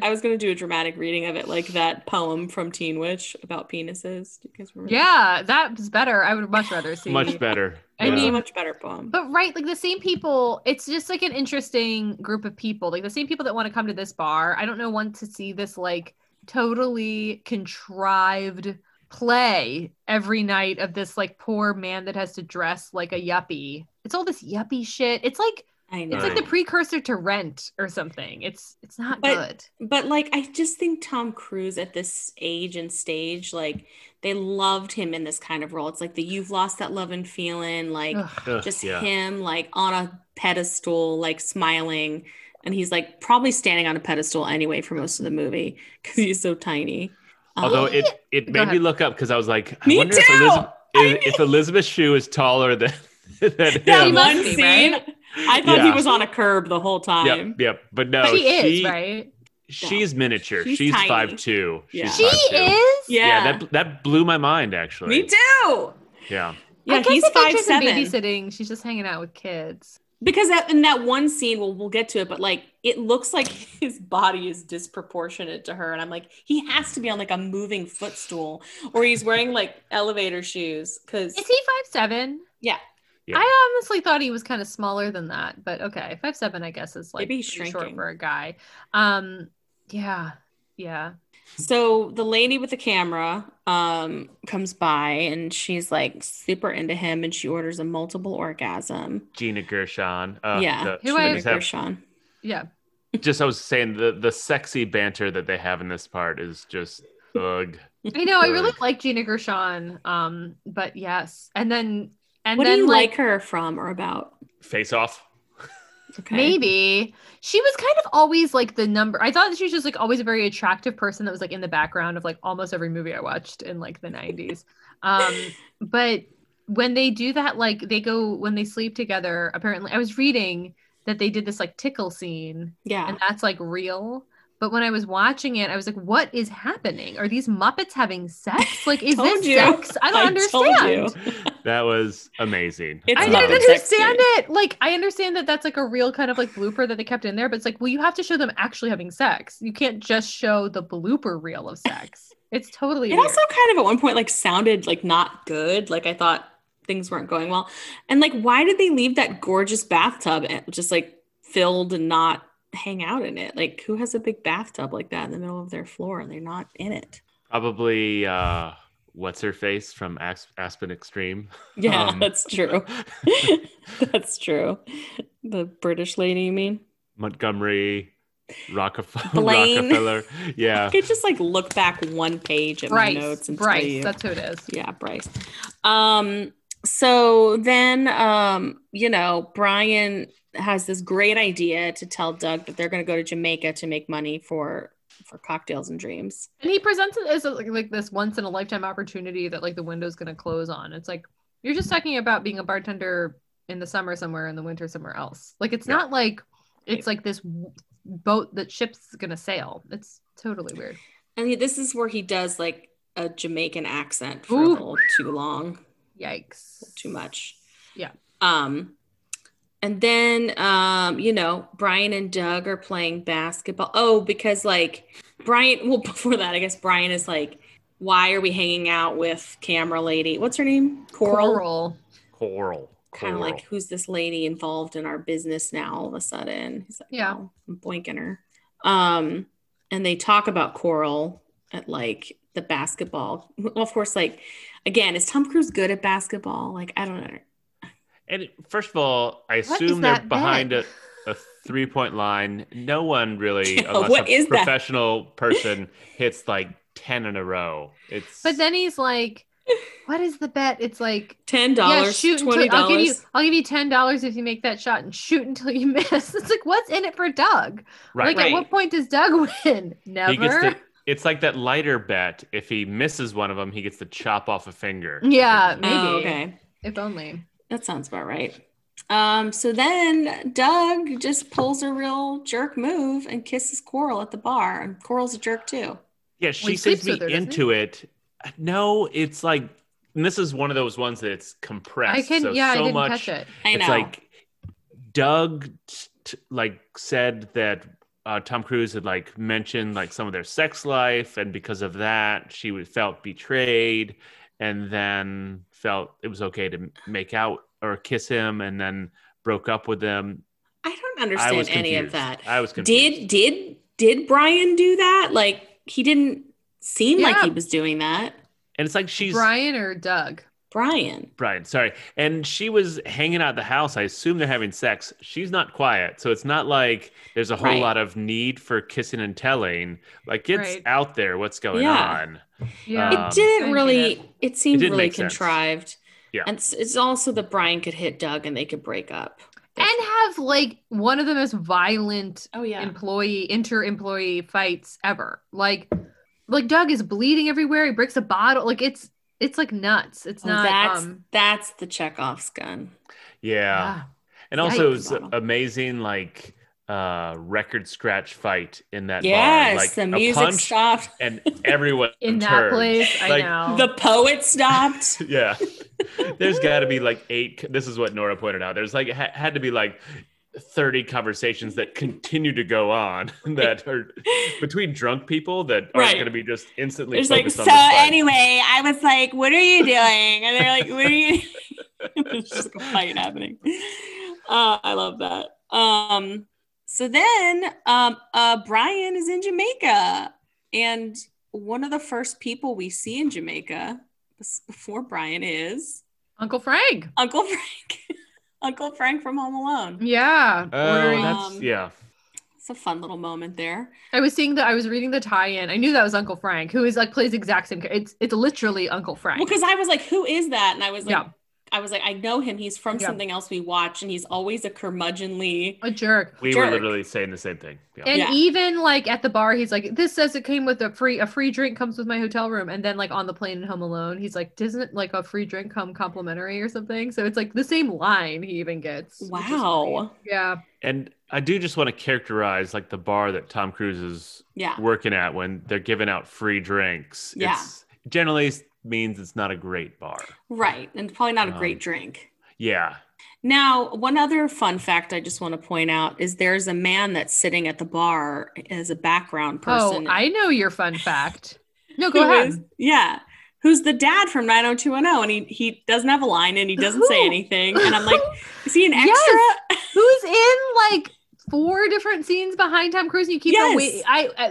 I was gonna do a dramatic reading of it, like that poem from Teen Witch about penises. Do you guys remember? Yeah, that was better. I would much rather see. Much better. I mean, much better poem. But right, like the same people. It's just like an interesting group of people. Like the same people that want to come to this bar. I don't know, want to see this like totally contrived play every night of this like poor man that has to dress like a yuppie. It's all this yuppie shit. It's like. I know. It's like the precursor to Rent or something. It's not good. But like, I just think Tom Cruise at this age and stage, like they loved him in this kind of role. It's like the You've Lost That Love and Feeling, like him like on a pedestal, like smiling. And he's like probably standing on a pedestal anyway for most of the movie because he's so tiny. Although it made me look up because I was like, I wonder if Elizabeth Shue is taller than him. Yeah, one scene. Right? I thought he was on a curb the whole time. Yep. But no, she is, right? She's miniature. She's 5'2". Yeah. She is? Yeah. That blew my mind, actually. Me too. Yeah. Yeah, I guess he's 5'7". Babysitting. She's just hanging out with kids. Because in that one scene, we'll get to it, but like it looks like his body is disproportionate to her, and I'm like, he has to be on like a moving footstool, or he's wearing like elevator shoes. Because is he 5'7"? Yeah. Yeah. I honestly thought he was kind of smaller than that, but okay, 5'7" I guess is like pretty short for a guy. Yeah. So the lady with the camera comes by, and she's like super into him, and she orders a multiple orgasm. Gina Gershon. Gershon. Yeah. Just I was saying the sexy banter that they have in this part is just ugh. I know. I really like Gina Gershon, but yes, and then. And what then, do you like her from or about? Face Off. Okay. Maybe. She was kind of always like the number. I thought she was just like always a very attractive person that was like in the background of like almost every movie I watched in like the 90s. But when they do that, like when they sleep together, apparently I was reading that they did this like tickle scene. Yeah. And that's like real. But when I was watching it, I was like, what is happening? Are these Muppets having sex? Like, is this sex? I don't understand. That was amazing. I didn't understand it. Like, I understand that that's like a real kind of like blooper that they kept in there. But it's like, well, you have to show them actually having sex. You can't just show the blooper reel of sex. It's totally weird. Also kind of at one point like sounded like not good. Like, I thought things weren't going well. And like, why did they leave that gorgeous bathtub just like filled and not hang out in it. Like, who has a big bathtub like that in the middle of their floor? They're not in it. Probably what's her face from Aspen Extreme. Yeah, that's true. That's true. The British lady, you mean? Montgomery, Rockefeller. Yeah. I could just like look back one page at Bryce, my notes and Bryce, tell you. That's who it is. Yeah, Bryce. So then, you know, Brian has this great idea to tell Doug that they're going to go to Jamaica to make money for Cocktails and Dreams. And he presents it as like this once in a lifetime opportunity that like the window's going to close on. It's like, you're just talking about being a bartender in the summer somewhere, in the winter somewhere else. Like, it's not like, it's like this boat that ship's going to sail. It's totally weird. And this is where he does like a Jamaican accent for a little too long. Yikes. Too much. Yeah. And then, you know, Brian and Doug are playing basketball. Oh, because like Brian, well, before that, I guess Brian is like, why are we hanging out with camera lady? What's her name? Coral. Kind of like, who's this lady involved in our business now all of a sudden? He's like, yeah, oh, I'm blanking her. And they talk about Coral at like the basketball. Well, of course, like, again, is Tom Cruise good at basketball? Like, I don't know. And first of all, I assume they're behind a 3-point line. No one really, unless a professional person hits like 10 in a row. But then he's like, what is the bet? It's like $10, $20. I'll give you $10 if you make that shot, and shoot until you miss. It's like, what's in it for Doug? Right. Like, at what point does Doug win? Never. It's like that lighter bet. If he misses one of them, he gets to chop off a finger. Yeah, maybe. Oh, okay. If only. That sounds about right. So then Doug just pulls a real jerk move and kisses Coral at the bar. And Coral's a jerk too. Yeah, she sends me into it. No, it's like, and this is one of those ones that it's compressed. I didn't catch it. I know. It's like Doug like said that Tom Cruise had like mentioned like some of their sex life, and because of that, she felt betrayed, and then felt it was okay to make out or kiss him, and then broke up with him. I don't understand any of that. I was confused. Did Brian do that? Like, he didn't seem like he was doing that. And it's like, she's Brian or Doug? Brian, sorry. And she was hanging out at the house. I assume they're having sex. She's not quiet. So it's not like there's a whole lot of need for kissing and telling. Like, it's out there. What's going on? Yeah. It seemed really contrived. Sense. Yeah. And it's also that Brian could hit Doug and they could break up. And have like one of the most violent inter-employee fights ever. Like Doug is bleeding everywhere. He breaks a bottle. Like, it's like nuts. It's not. That's the Chekhov's gun. Yeah. And also, it was amazing, like, record scratch fight in that bar. Like, the music stopped. And everyone in that place, like, I know. The poet stopped. Yeah. There's got to be like this is what Nora pointed out. There's like, had to be like 30 conversations that continue to go on that are between drunk people that aren't going to be just instantly focused like, on so the fight. Anyway, I was like, what are you doing? And they're like, what are you There's just a fight happening. I love that. So then Brian is in Jamaica, and one of the first people we see in Jamaica before Brian is Uncle Frank. Uncle Frank from Home Alone. Yeah. It's a fun little moment there. I was reading the tie-in. I knew that was Uncle Frank, who is like plays the exact same. It's literally Uncle Frank. Well, because I was like, who is that? And I was like, I know him. He's from something else we watch, and he's always a curmudgeonly. A jerk. We were literally saying the same thing. Yeah. And even like at the bar, he's like, this says it came with a free drink comes with my hotel room. And then like on the plane in Home Alone, he's like, doesn't like a free drink come complimentary or something? So it's like the same line he even gets. Wow. Yeah. And I do just want to characterize like the bar that Tom Cruise is working at when they're giving out free drinks. Yeah. It's generally means it's not a great bar. Right. And probably not a great drink. Yeah. Now, one other fun fact I just want to point out is there's a man that's sitting at the bar as a background person. Oh, I know your fun fact. No, go ahead. Who's the dad from 90210, and he doesn't have a line, and he doesn't say anything. And I'm like, is he an extra? Who's in like 4 different scenes behind Tom Cruise, and you keep on waiting.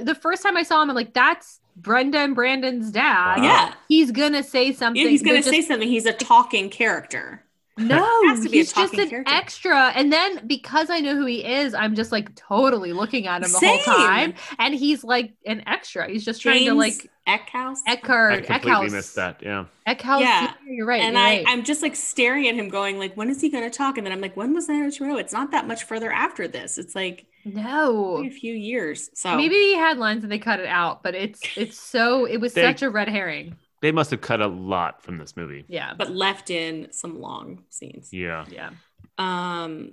The first time I saw him, I'm like, that's Brenda and Brandon's dad. Wow. Yeah. He's going to say something. He's going to say something. He's a talking character. No, he's just an extra. And then because I know who he is, I'm just like totally looking at him the whole time. And he's like an extra. He's just trying to like Eckhouse. I completely missed that. Yeah. Eckhouse. Yeah. You're right. And I'm just like staring at him going like, when is he going to talk? And then I'm like, when was that? It's not that much further after this. It's like, no, a few years. So maybe he had lines and they cut it out, but it was such a red herring. They must have cut a lot from this movie. Yeah, but left in some long scenes. Yeah. Yeah.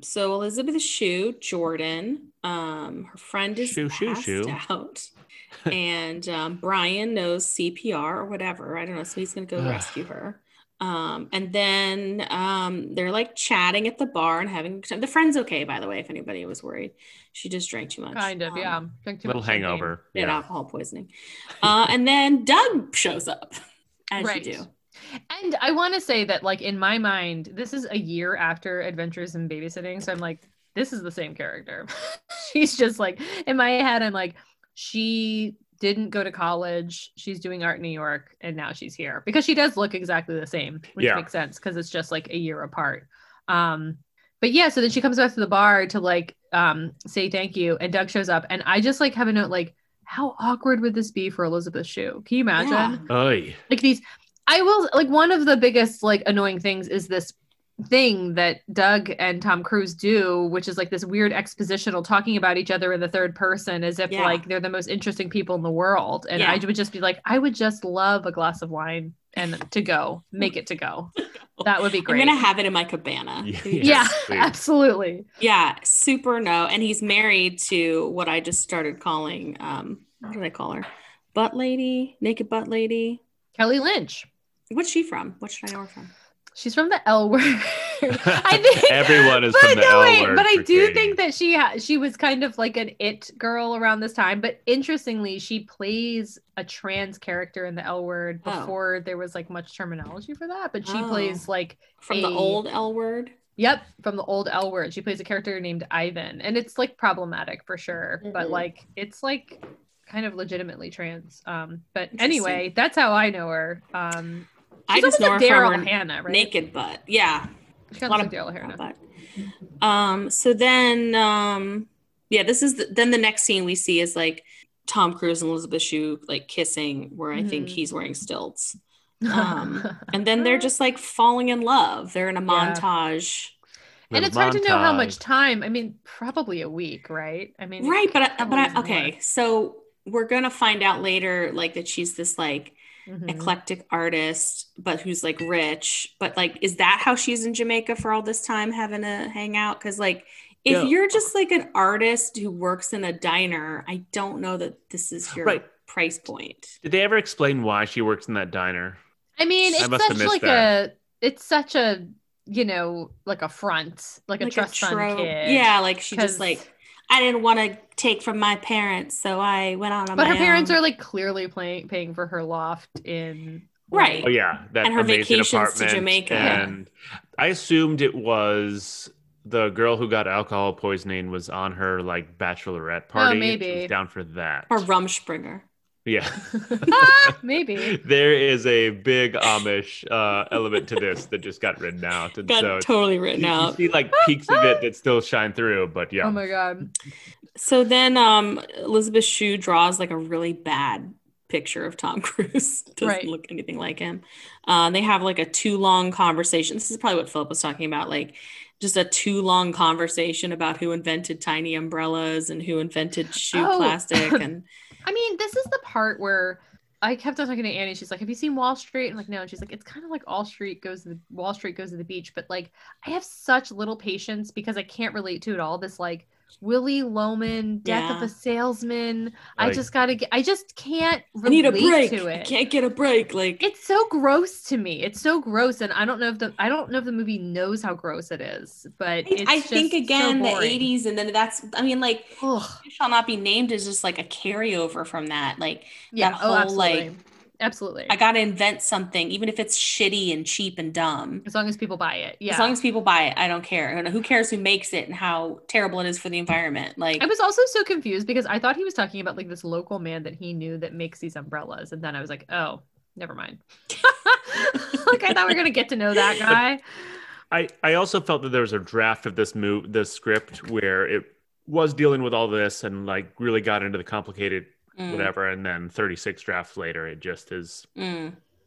So Elizabeth Shue, Jordan, her friend is passed out. And Brian knows CPR or whatever. I don't know. So he's going to go rescue her. And then they're like chatting at the bar and having the friend's okay, by the way, if anybody was worried. She just drank too much. Kind of, yeah. Drank too much. Little hangover. And alcohol poisoning. And then Doug shows up. As you do. And I want to say that, like, in my mind, this is a year after Adventures in Babysitting. So I'm like, this is the same character. She's just like, in my head, I'm like, she didn't go to college. She's doing art in New York. And now she's here because she does look exactly the same, which makes sense because it's just like a year apart. But yeah, so then she comes back to the bar to like say thank you. And Doug shows up. And I just like have a note like, how awkward would this be for Elizabeth Shue? Can you imagine? Yeah. Like these, I will, like one of the biggest like annoying things is this thing that Doug and Tom Cruise do, which is like this weird expositional talking about each other in the third person as if like they're the most interesting people in the world. And I would just be like, I would just love a glass of wine and to go, make it to go. That would be great. I'm going to have it in my cabana. Yes, yeah, absolutely. Yeah, super no. And he's married to what I just started calling, what did I call her? Butt lady? Naked butt lady? Kelly Lynch. What's she from? What should I know her from? She's from The L Word. I think everyone is from The L Word. But I do think that she was kind of like an it girl around this time. But interestingly, she plays a trans character in The L Word before there was like much terminology for that. But she plays like from the old L Word. Yep, from the old L Word. She plays a character named Ivan, and it's like problematic for sure. Mm-hmm. But like it's like kind of legitimately trans. But anyway, that's how I know her. I just know her from Hannah, right? Naked butt. Yeah. She got a lot of Daryl Hannah. So then, this is then the next scene we see is like Tom Cruise and Elizabeth Shue like kissing, where I think he's wearing stilts. And then they're just like falling in love. They're in a montage. And it's hard to know how much time. I mean, probably a week, right? I mean, right. But okay. So we're going to find out later, like that she's this like, eclectic artist, but who's like rich. But like, is that how she's in Jamaica for all this time having a hangout? Because like, if you're just like an artist who works in a diner, I don't know that this is your price point. Did they ever explain why she works in that diner? I mean, it's such a you know, like a front, like a trust fund kid. Yeah, like she just like. I didn't want to take from my parents, so I went on my own. But her parents are like clearly paying for her loft in Oh yeah, and her vacations to Jamaica. And I assumed it was the girl who got alcohol poisoning was on her like bachelorette party. Oh, maybe she was down for that. Or Rumspringer. Yeah, maybe there is a big Amish element to this that just got written out, and so totally written out. You see, like peaks of it that still shine through, but yeah. Oh my god! So then, Elizabeth Shue draws like a really bad picture of Tom Cruise. Doesn't look anything like him. They have like a too long conversation. This is probably what Philip was talking about, like. Just a too long conversation about who invented tiny umbrellas and who invented shoe plastic. And I mean, this is the part where I kept on talking to Annie. She's like, have you seen Wall Street? I'm like, no. And she's like, it's kind of like Wall Street goes to the beach. But like, I have such little patience because I can't relate to it all. This like Willy Loman, death of a salesman. Like, I just can't relate to it. I can't get a break. Like it's so gross to me. It's so gross, and I don't know if the movie knows how gross it is. But I think again so the '80s, and then that's. I mean, like Shall Not Be Named is just like a carryover from that. Like that whole like Absolutely. I got to invent something, even if it's shitty and cheap and dumb. As long as people buy it. Yeah. As long as people buy it, I don't care. Who cares who makes it and how terrible it is for the environment? Like, I was also so confused because I thought he was talking about like this local man that he knew that makes these umbrellas. And then I was like, oh, never mind. Like, I thought we were going to get to know that guy. I also felt that there was a draft of this script where it was dealing with all this and like really got into the complicated whatever, and then 36 drafts later it just is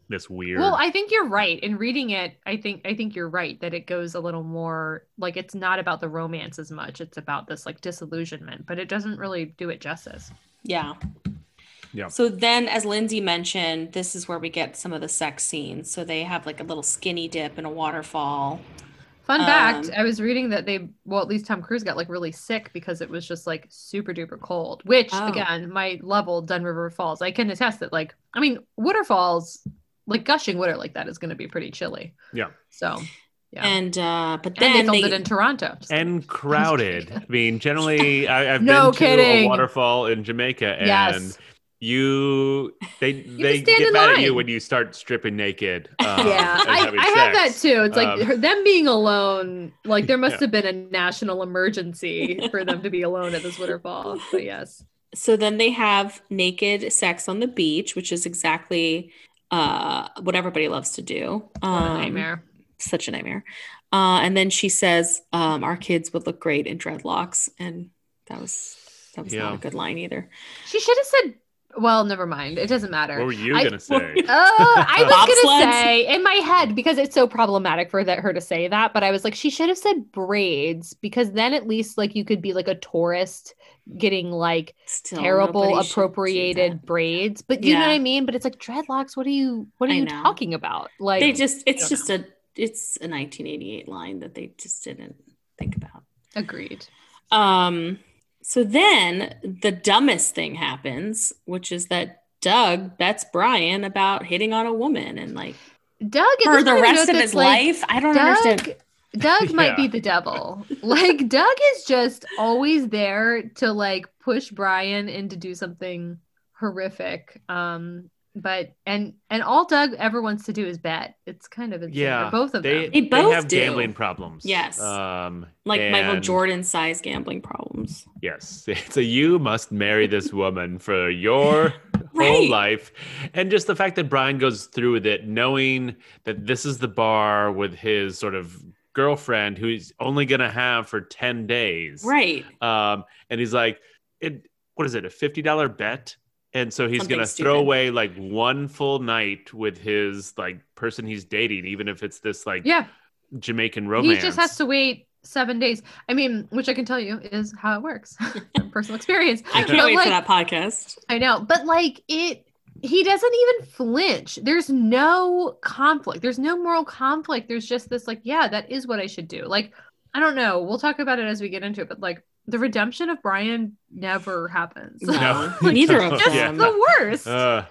this weird. Well, I think you're right in reading it. I think you're right that it goes a little more like, it's not about the romance as much, it's about this like disillusionment, but it doesn't really do it justice. Yeah. So then, as Lindsay mentioned, this is where we get some of the sex scenes. So they have like a little skinny dip in a waterfall. Fun fact, I was reading that at least Tom Cruise got like really sick because it was just like super duper cold, which again, my level, Dunn River Falls, I can attest that like, I mean, waterfalls, like gushing water like that is going to be pretty chilly. Yeah. So, yeah. And, but then they filmed it in Toronto. And crowded. I mean, generally, I've been to a waterfall in Jamaica and they get mad at you when you start stripping naked. I have that too. It's like them being alone, like there must have been a national emergency for them to be alone at this waterfall. But yes. So then they have naked sex on the beach, which is exactly what everybody loves to do. Such a nightmare. And then she says, our kids would look great in dreadlocks. And that was not a good line either. She should have said, well, never mind. It doesn't matter. What were you going to say? I was going to say in my head, because it's so problematic for her to say that, but I was like, she should have said braids, because then at least like you could be like a tourist getting like terrible appropriated braids. But you know what I mean? But it's like dreadlocks. What are you talking about? Like it's a 1988 line that they just didn't think about. Agreed. So then the dumbest thing happens, which is that Doug bets Brian about hitting on a woman and like Doug for the rest of his life. I don't understand. Doug might be the devil. Like Doug is just always there to like push Brian into do something horrific. But all Doug ever wants to do is bet. It's kind of insane. Yeah, both of them. They have gambling problems. Yes. Like Michael Jordan size gambling problems. Yes. It's you must marry this woman for your whole life. And just the fact that Brian goes through with it, knowing that this is the bar with his sort of girlfriend who he's only going to have for 10 days. Right. And he's like, what is it, a $50 bet? And so he's going to throw away like one full night with his like person he's dating, even if it's this like Jamaican romance. He just has to wait 7 days. I mean, which I can tell you is how it works. Personal experience. I can't wait for that podcast. I know. But like he doesn't even flinch. There's no conflict. There's no moral conflict. There's just this like, yeah, that is what I should do. Like, I don't know. We'll talk about it as we get into it. But like, the redemption of Brian never happens. No, neither of them. Just the worst.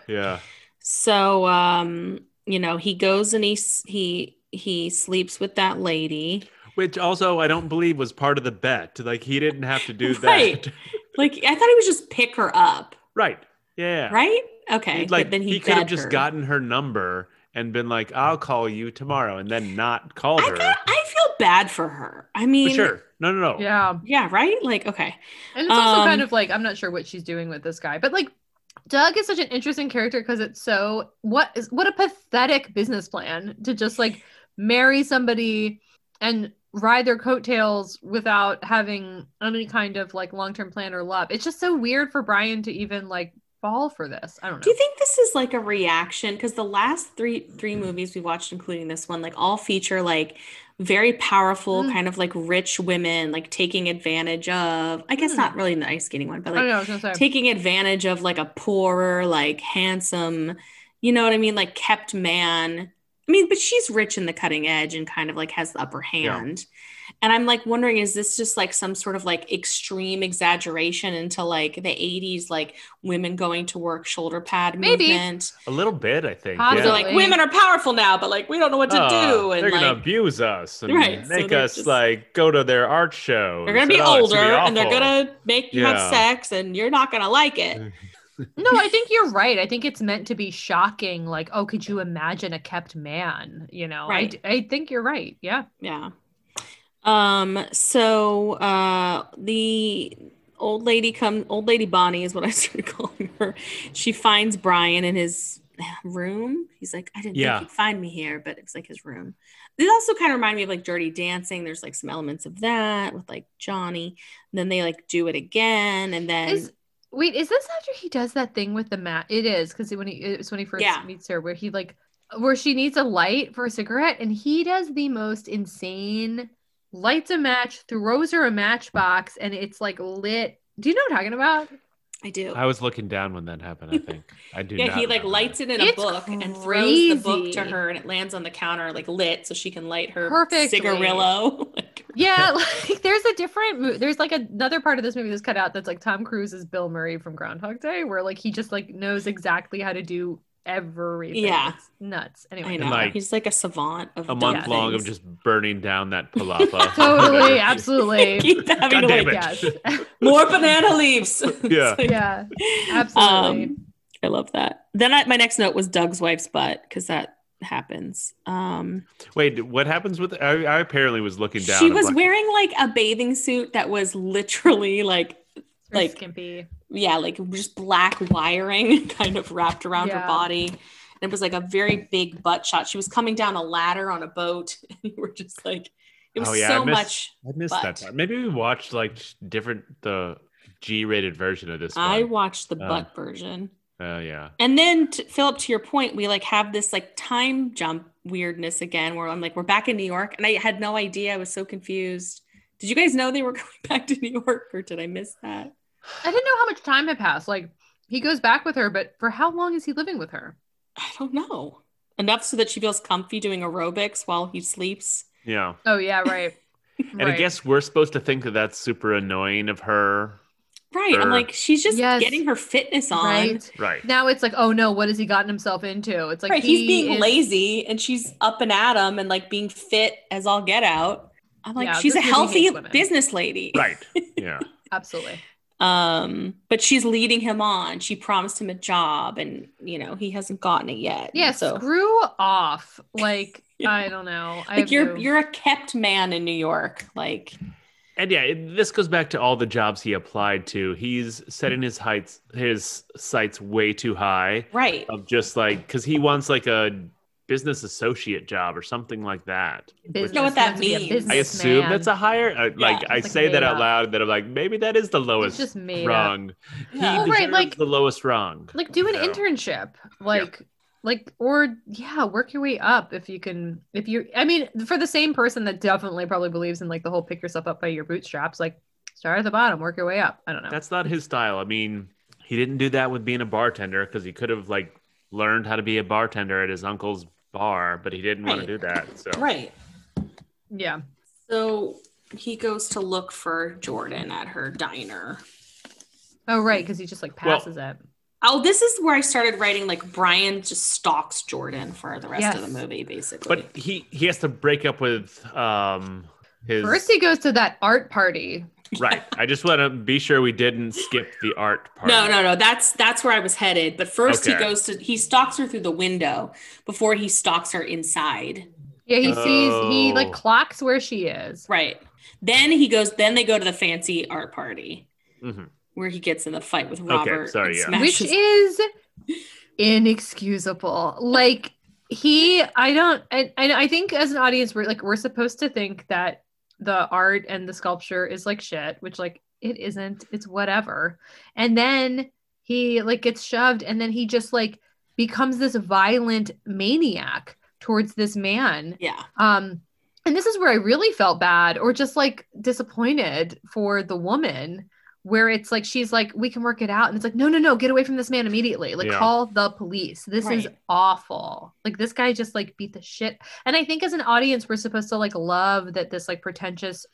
Yeah. So, he goes and he sleeps with that lady, which also I don't believe was part of the bet. Like he didn't have to do that. Like I thought he was just pick her up. Right. Yeah. Right. Okay. Like but then he could have just gotten her number and been like, "I'll call you tomorrow," and then not called her. I feel bad for her. I mean, for sure. No. Yeah, right? Like, okay. And it's also kind of like, I'm not sure what she's doing with this guy. But like, Doug is such an interesting character because it's so, what a pathetic business plan to just like marry somebody and ride their coattails without having any kind of like long-term plan or love. It's just so weird for Brian to even like fall for this. I don't know. Do you think this is like a reaction? Because the last three movies we watched, including this one, like all feature like very powerful kind of like rich women like taking advantage of, I guess not really in the ice skating one, but like taking advantage of like a poorer, like handsome, you know what I mean? Like kept man. I mean, but she's rich in the cutting edge and kind of like has the upper hand. Yeah. And I'm like wondering, is this just like some sort of like extreme exaggeration into like the 80s, like women going to work shoulder pad movement? A little bit, I think. Yeah. They're like, women are powerful now, but like we don't know what to do. And they're like, going to abuse us and make us just, like go to their art show. They're going to be older and they're going to make you have sex and you're not going to like it. No, I think you're right. I think it's meant to be shocking. Like, oh, could you imagine a kept man? You know, right. I think you're right. Yeah. Yeah. So the old lady Bonnie is what I started calling her. She finds Brian in his room. He's like, I didn't think he'd find me here, but it's like his room. This also kind of remind me of like Dirty Dancing. There's like some elements of that with like Johnny. And then they like do it again. And then is this after he does that thing with the mat? It is, because it's when he first meets her, where he like where she needs a light for a cigarette, and he does the most insane, lights a match, throws her a matchbox, and it's like lit. Do you know what I'm talking about? I do. I was looking down when that happened, I think. I do. Yeah, he like lights it in a book and throws the book to her, and it lands on the counter like lit, so she can light her cigarillo. Yeah, like there's like another part of this movie that's cut out that's like Tom Cruise is Bill Murray from Groundhog Day, where like he just like knows exactly how to do everything. Yeah, it's nuts. Anyway, like, he's like a savant of a month long things. Of just burning down that palapa. Totally, absolutely. Keep having to more banana leaves. Yeah, like, yeah, absolutely. I love that. Then my next note was Doug's wife's butt, because that happens. Wait, what happens with? I apparently was looking down. She was wearing like a bathing suit that was literally like skimpy. Yeah, like just black wiring kind of wrapped around her body. And it was like a very big butt shot. She was coming down a ladder on a boat. And you were just like, it was I missed that part. Maybe we watched like the G-rated version of this one. I watched the butt version. Yeah. And then Philip, to your point, we like have this like time jump weirdness again, where I'm like, we're back in New York. And I had no idea. I was so confused. Did you guys know they were going back to New York, or did I miss that? I didn't know how much time had passed. Like, he goes back with her, but for how long is he living with her? I don't know. Enough so that she feels comfy doing aerobics while he sleeps. Yeah. Oh, yeah, right. And I guess we're supposed to think that that's super annoying of her. Right. I'm like, she's just getting her fitness on. Right. Now it's like, oh, no, what has he gotten himself into? It's like he's being lazy, and she's up and at him and like being fit as all get out. I'm like, she's a healthy business lady. Right. Yeah. Absolutely. But she's leading him on. She promised him a job, and you know, he hasn't gotten it yet. Yeah, so screw off. Like, I don't know. Like you're a kept man in New York. Like, and yeah, this goes back to all the jobs he applied to. He's setting his sights way too high. Right. Of just like, because he wants like a business associate job or something like that. I know what that means. I assume that's a higher I say that out loud, that I'm like, maybe that is the lowest rung. Yeah. He deserves the lowest rung. Like, do an internship. Like, or work your way up if you can. If you, I mean, for the same person that definitely probably believes in like the whole pick yourself up by your bootstraps, like start at the bottom, work your way up. I don't know. That's not his style. I mean, he didn't do that with being a bartender, because he could have like learned how to be a bartender at his uncle's bar, but he didn't want to do that. So so he goes to look for Jordan at her diner. Oh, right, because he just like passes it. Oh, this is where I started writing like Brian just stalks Jordan for the rest of the movie, basically. But he has to break up with his. First, he goes to that art party. Right. I just want to be sure we didn't skip the art part. No. That's where I was headed. But first he goes to, he stalks her through the window before he stalks her inside. Yeah, he like clocks where she is. Right. Then they go to the fancy art party where he gets in the fight with Robert. Okay, sorry, yeah. Which is inexcusable. Like I think as an audience, we're supposed to think that the art and the sculpture is like shit, which like it isn't, it's whatever. And then he like gets shoved, and then he just like becomes this violent maniac towards this man. Yeah. And this is where I really felt bad, or just like disappointed for the woman, where it's like, she's like, we can work it out. And it's like, no, get away from this man immediately. Like call the police. This is awful. Like this guy just like beat the shit. And I think as an audience, we're supposed to like love that this like pretentious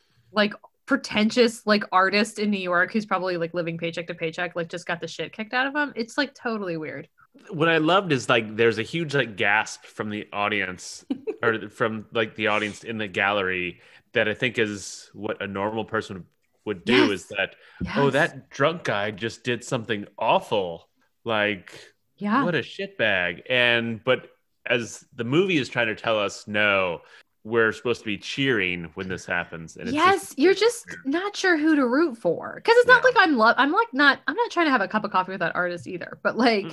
artist in New York, who's probably like living paycheck to paycheck, like just got the shit kicked out of him. It's like totally weird. What I loved is like, there's a huge like gasp from the audience or from like the audience in the gallery, that I think is what a normal person would do, is that, oh, that drunk guy just did something awful. Like, yeah, what a shitbag. And but as the movie is trying to tell us, no, we're supposed to be cheering when this happens. And it's you're just not sure who to root for, because it's not like I'm not trying to have a cup of coffee with that artist either. But like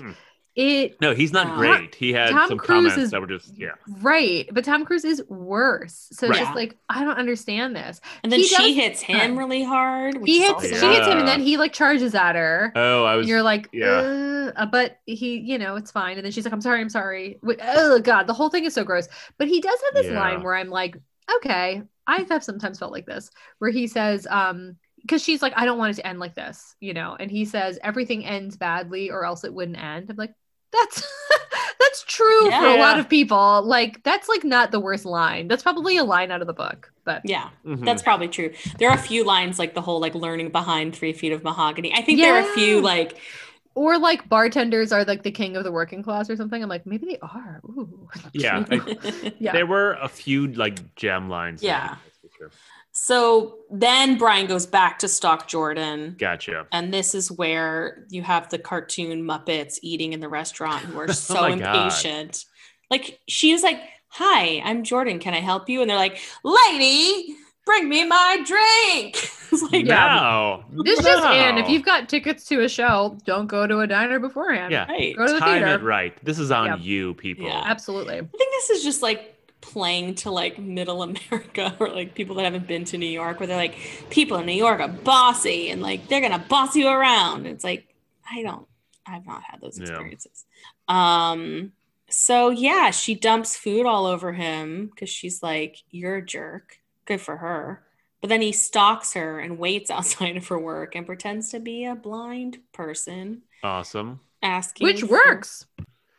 he's not great. He had Tom some Cruise comments that were just right. But Tom Cruise is worse. So it's just like, I don't understand this. And then she hits him really hard. She hits him, and then he like charges at her. Oh, I was. And you're like, but he, you know, it's fine. And then she's like, I'm sorry. Oh God, the whole thing is so gross. But he does have this line where I'm like, okay, I have sometimes felt like this, where he says, because she's like, I don't want it to end like this, you know? And he says, everything ends badly or else it wouldn't end. I'm like, that's true for a lot of people. Like, that's like not the worst line. That's probably a line out of the book, but that's probably true. There are a few lines, like the whole, like, learning behind 3 feet of mahogany. I think there are a few, like, or like bartenders are like the king of the working class or something. I'm like, maybe they are. Ooh. Yeah. There were a few like gem lines. Yeah. So then Brian goes back to stalk Jordan. Gotcha. And this is where you have the cartoon Muppets eating in the restaurant who are so impatient. God. Like, she was like, hi, I'm Jordan. Can I help you? And they're like, lady, bring me my drink. It's like, and if you've got tickets to a show, don't go to a diner beforehand. Yeah. Right. Go to the theater. Right. This is on you, people. Yeah, absolutely. I think this is just like playing to like middle America, or like people that haven't been to New York, where they're like, people in New York are bossy and like they're gonna boss you around. It's like, I've not had those experiences. So yeah, she dumps food all over him because she's like, you're a jerk. Good for her. But then he stalks her and waits outside of her work and pretends to be a blind person. Awesome. Asking, which works.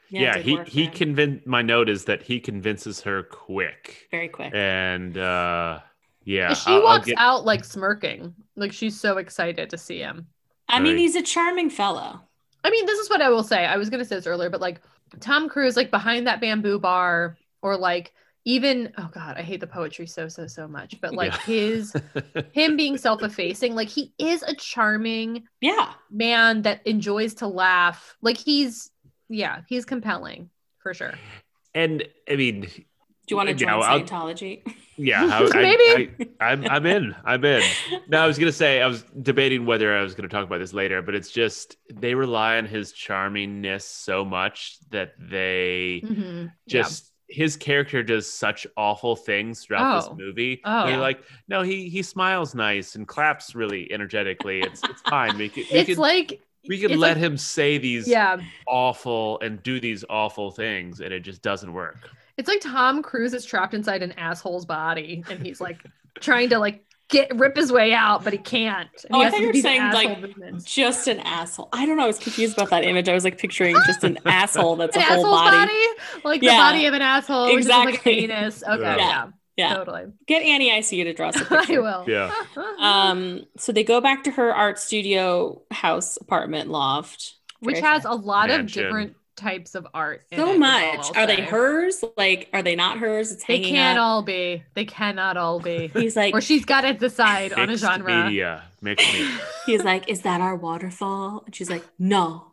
Yeah, he convinced, my note is that he convinces her quick. Very quick. And she walks out like smirking. Like, she's so excited to see him. I mean, he's a charming fellow. I mean, this is what I will say. I was going to say this earlier, but like Tom Cruise, like behind that bamboo bar, or like even, oh God, I hate the poetry so much. But like him being self-effacing, like he is a charming man that enjoys to laugh. Like he's compelling for sure. And I mean, do you want to join Scientology? Maybe. I'm in. No, I was going to say, I was debating whether I was going to talk about this later, but it's just, they rely on his charmingness so much that they his character does such awful things throughout this movie. Oh, you're like, no, he smiles nice and claps really energetically. It's fine. We could let him say these awful and do these awful things, and it just doesn't work. It's like Tom Cruise is trapped inside an asshole's body, and he's like trying to like rip his way out, but he can't. And I thought you were saying like movements. Just an asshole. I don't know. I was confused about that image. I was like picturing just an asshole that's an a whole body, like the body of an asshole, exactly. Which is like a penis. Okay, yeah, totally. Get Annie ICU to draw some picture. I will. Yeah. So they go back to her art studio house apartment loft, which has a lot of different types of art. So much. Are they hers? Like, are they not hers? It's hanging They cannot all be. He's like, or she's got to decide on a genre. Mixed media. He's like, is that our waterfall? And she's like, no.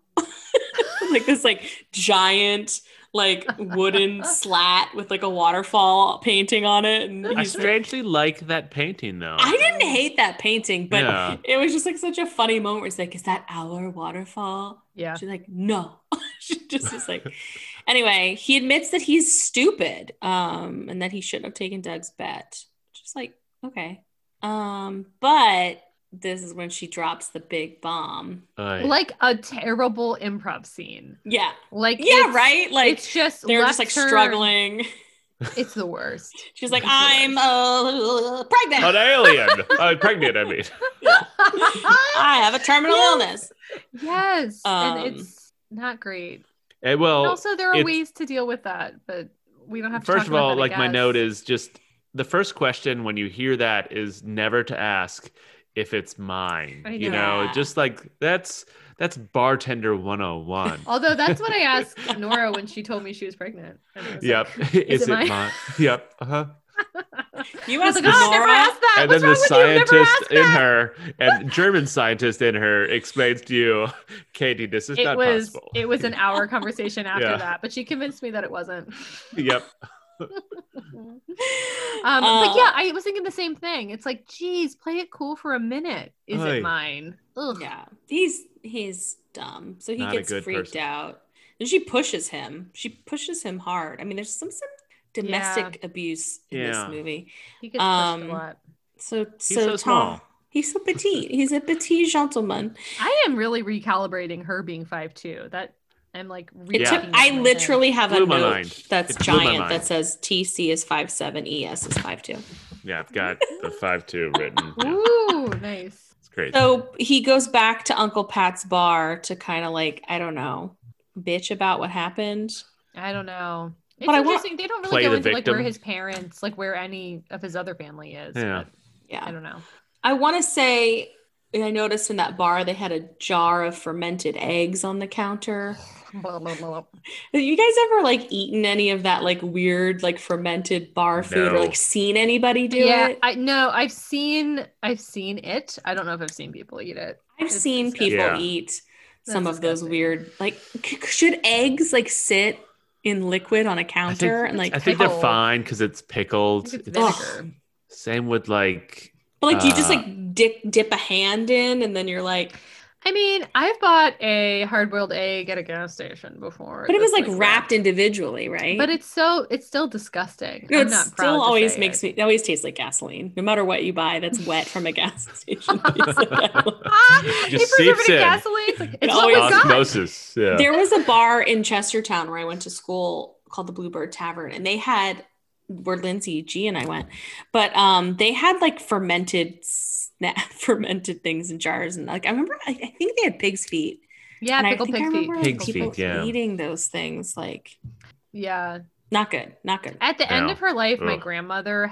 Like this, like giant, like wooden slat with like a waterfall painting on it. And I strangely like that painting though. I didn't hate that painting, but it was just like such a funny moment where it's like, is that our waterfall? Yeah. She's like, no. She just is like, anyway, he admits that he's stupid and that he shouldn't have taken Doug's bet. Just like, okay. But this is when she drops the big bomb. Like a terrible improv scene. Yeah. Like, yeah, right? Like, it's just, they're just like struggling. It's the worst. She's like, I'm pregnant. An alien. I'm pregnant, I mean. Yeah. I have a terminal illness. Yes. And it's not great. And also, there are ways to deal with that, but we don't have to talk about that. First of all, like, my note is just the first question when you hear that is never to ask if it's mine, you know, just like that's bartender 101. Although that's what I asked Nora when she told me she was pregnant. Was yep. Like, is it mine? Yep. Uh-huh. You asked that. And then the scientist in her, and German scientist in her, explains to you, Katie, this is not possible. It was an hour conversation after that, but she convinced me that it wasn't. Yep. But yeah, I was thinking the same thing. It's like, geez, play it cool for a minute. Is it mine? Ugh. Yeah, he's dumb, so he gets freaked out. And she pushes him. She pushes him hard. I mean, there's some domestic abuse in this movie. He gets pushed a lot. So Tom, he's so petite. He's a petite gentleman. I am really recalibrating her being 5'2". That. I'm like, I literally have a note that's giant that says TC is 5'7", ES is 5'2". Yeah, I've got the 5'2" written. Yeah. Ooh, nice. It's great. So he goes back to Uncle Pat's bar to kind of like, I don't know, bitch about what happened. I don't know. It's interesting. They don't really go into like where his parents, like where any of his other family is. Yeah. Yeah. I don't know. I want to say, I noticed in that bar they had a jar of fermented eggs on the counter. Have you guys ever like eaten any of that like weird like fermented bar food or like seen anybody do it? I've seen it. I don't know if I've seen people eat it. It's seen disgusting. People eat some That's of disgusting. Those weird like should eggs like sit in liquid on a counter and like I think they're fine because it's pickled. I think it's vinegar. Same with like but like do you just like dip a hand in and then you're like I mean, I've bought a hard-boiled egg at a gas station before. But it was like wrapped individually, right? But it's still disgusting. No, I'm not proud to say it. It always tastes like gasoline. No matter what you buy, that's wet from a gas station. Just seeps in. Gasoline, it's always osmosis. Yeah. There was a bar in Chestertown where I went to school called the Bluebird Tavern, and they had where Lindsay G and I went, but they had like fermented things in jars and like I remember I think they had pig's feet. Yeah, pickled pig feet. Like, pig's people feet, yeah. Eating those things like yeah, not good. At the end of her life, my grandmother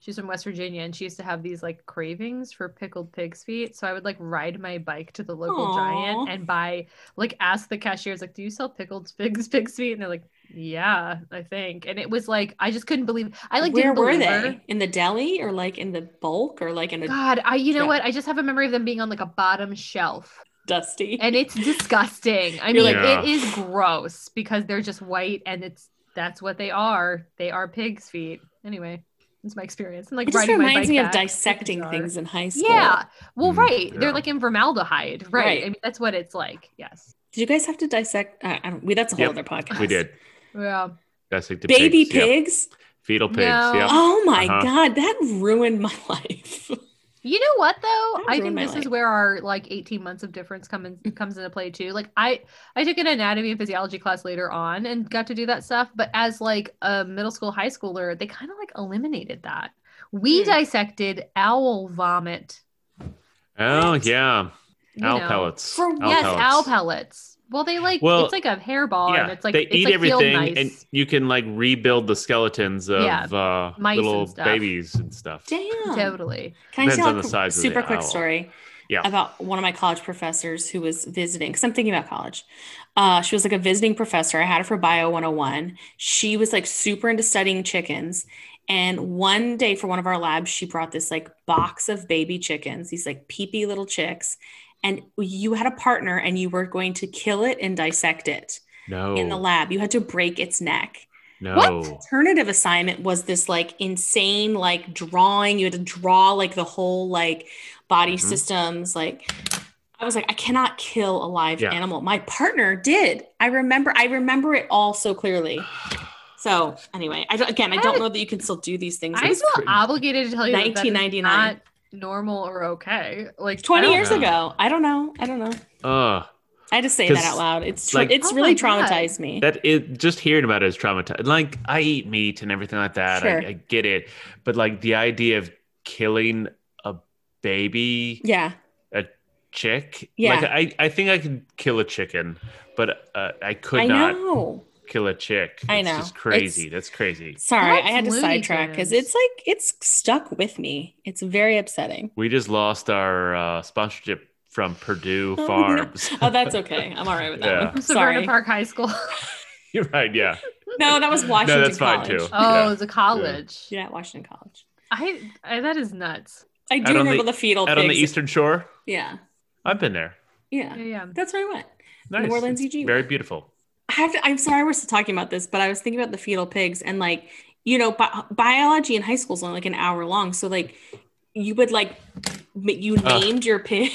she's from West Virginia and she used to have these like cravings for pickled pig's feet. So I would like ride my bike to the local Giant and buy like ask the cashiers like, do you sell pickled pig's feet? And they're like, yeah, I think. And it was like I just couldn't believe where were they her. In the deli or like in the bulk or like in a God I you know what I just have a memory of them being on like a bottom shelf dusty and it's disgusting. I mean it is gross because they're just white and that's what they are pig's feet. Anyway, it's my experience. And like it just reminds me of dissecting things in high school. Yeah, well right, they're like in formaldehyde right. I mean that's what it's like. Yes. Did you guys have to dissect that's a whole other podcast. We did. Yeah. Baby pigs? Yep. Fetal pigs. No. Yep. Oh my God. That ruined my life. You know what though? I think this is where our like 18 months of difference comes into play too. Like I took an anatomy and physiology class later on and got to do that stuff. But as like a middle school, high schooler, they kind of like eliminated that. We dissected owl vomit. Oh yeah. Pellets. Owl pellets. Well, they like it's like a hairball, and it's like they eat like everything, and you can like rebuild the skeletons of little babies and stuff. Damn, totally. Can Depends I tell on the size super of the quick owl. Story? Yeah. About one of my college professors who was visiting, because I'm thinking about college. She was like a visiting professor. I had her for Bio 101. She was like super into studying chickens. And one day for one of our labs, she brought this like box of baby chickens, these like peepee little chicks. And you had a partner and you were going to kill it and dissect it. No. In the lab. You had to break its neck. No. What alternative assignment was this like insane like drawing? You had to draw like the whole like body systems. Like I was like, I cannot kill a live animal. My partner did. I remember it all so clearly. So anyway, I don't know that you can still do these things. I feel obligated to tell you 1999. That is not normal or okay like 20 years ago. I don't know I just say that out loud. It's like, it's really traumatized God. Me that it just hearing about it is traumatized. Like I eat meat and everything like that. Sure. I get it, but like the idea of killing a baby a chick like I think I could kill a chicken but I could not kill a chick. I know. It's crazy. That's crazy. Sorry, I had to sidetrack because it's like it's stuck with me. It's very upsetting. We just lost our sponsorship from Purdue Farms. No. Oh, that's okay. I'm all right with that. One. Sorry. Park High School. You're right. Yeah. No, that was Washington. No, that's College. Fine too. Oh, yeah. It was a college. Yeah, yeah, Washington College. I that is nuts. I do remember the fetal pigs. Out on the Eastern Shore? Yeah. I've been there. Yeah. That's where I went. Nice. Where Lindsay G. Very beautiful. I'm sorry we're still talking about this, but I was thinking about the fetal pigs and like, you know, biology in high school is only like an hour long. So like you would like, you named your pig.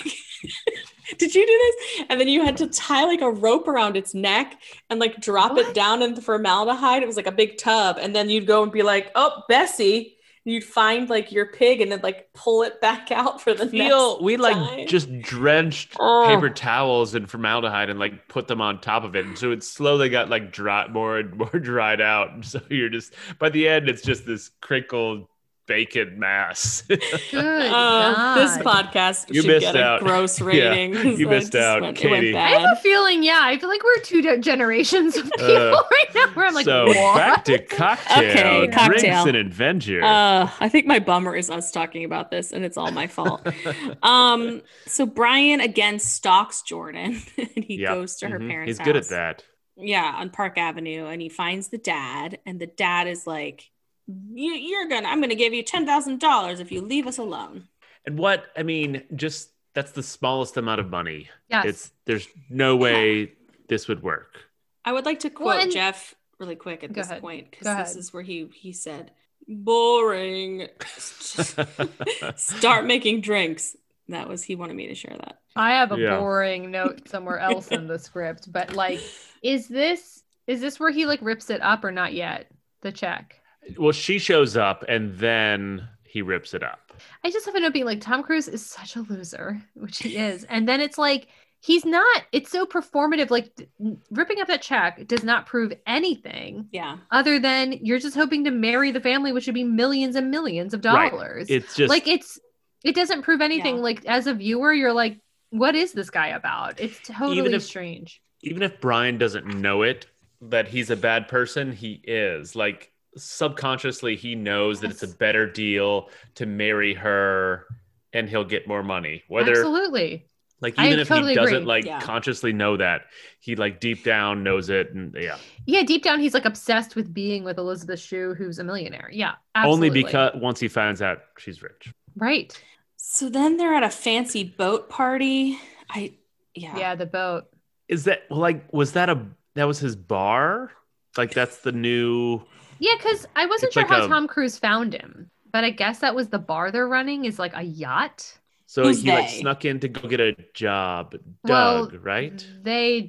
Did you do this? And then you had to tie like a rope around its neck and like drop it down in the formaldehyde. It was like a big tub. And then you'd go and be like, oh, Bessie. You'd find like your pig and then like pull it back out for the next time. We like just drenched paper towels in formaldehyde and like put them on top of it. And so it slowly got like dry, more and more dried out. And so you're just, by the end, it's just this crinkled bacon mass. Good God. This podcast should get a gross rating. Yeah, you missed out, Katie. I have a feeling, I feel like we're two generations of people right now where I'm like, so what? Back to Cocktail. Okay, Cocktail. Drinks and Adventure. I think my bummer is us talking about this and it's all my fault. So Brian again stalks Jordan and he goes to her parents' house. He's good at that. Yeah, on Park Avenue, and he finds the dad, and the dad is like, I'm gonna give you $10,000 if you leave us alone. And what I mean, just that's the smallest amount of money. Yes. There's no way this would work. I would like to quote Jeff really quick at this point, because this is where he said, boring. Start making drinks. That was, he wanted me to share that. I have a boring note somewhere else in the script, but like, is this where he like rips it up or not yet? The check. Well, she shows up and then he rips it up. I just have a note being like, Tom Cruise is such a loser, which he is. And then it's like, he's not, it's so performative. Like ripping up that check does not prove anything. Yeah. Other than you're just hoping to marry the family, which would be millions and millions of dollars. Right. It's just like, it doesn't prove anything. Yeah. Like as a viewer, you're like, what is this guy about? It's totally strange. Even if Brian doesn't know it, that he's a bad person, he is like, subconsciously he knows that it's a better deal to marry her and he'll get more money, whether absolutely like even if he doesn't like consciously know that, he like deep down knows it. And deep down he's like obsessed with being with Elizabeth Shue, who's a millionaire. Absolutely. Only because once he finds out she's rich. Right. So then they're at a fancy boat party. The boat is that like, was that that was his bar? Like that's the new. Yeah, because I wasn't sure how Tom Cruise found him, but I guess that was the bar they're running is like a yacht. So he like snuck in to go get a job. Doug, right?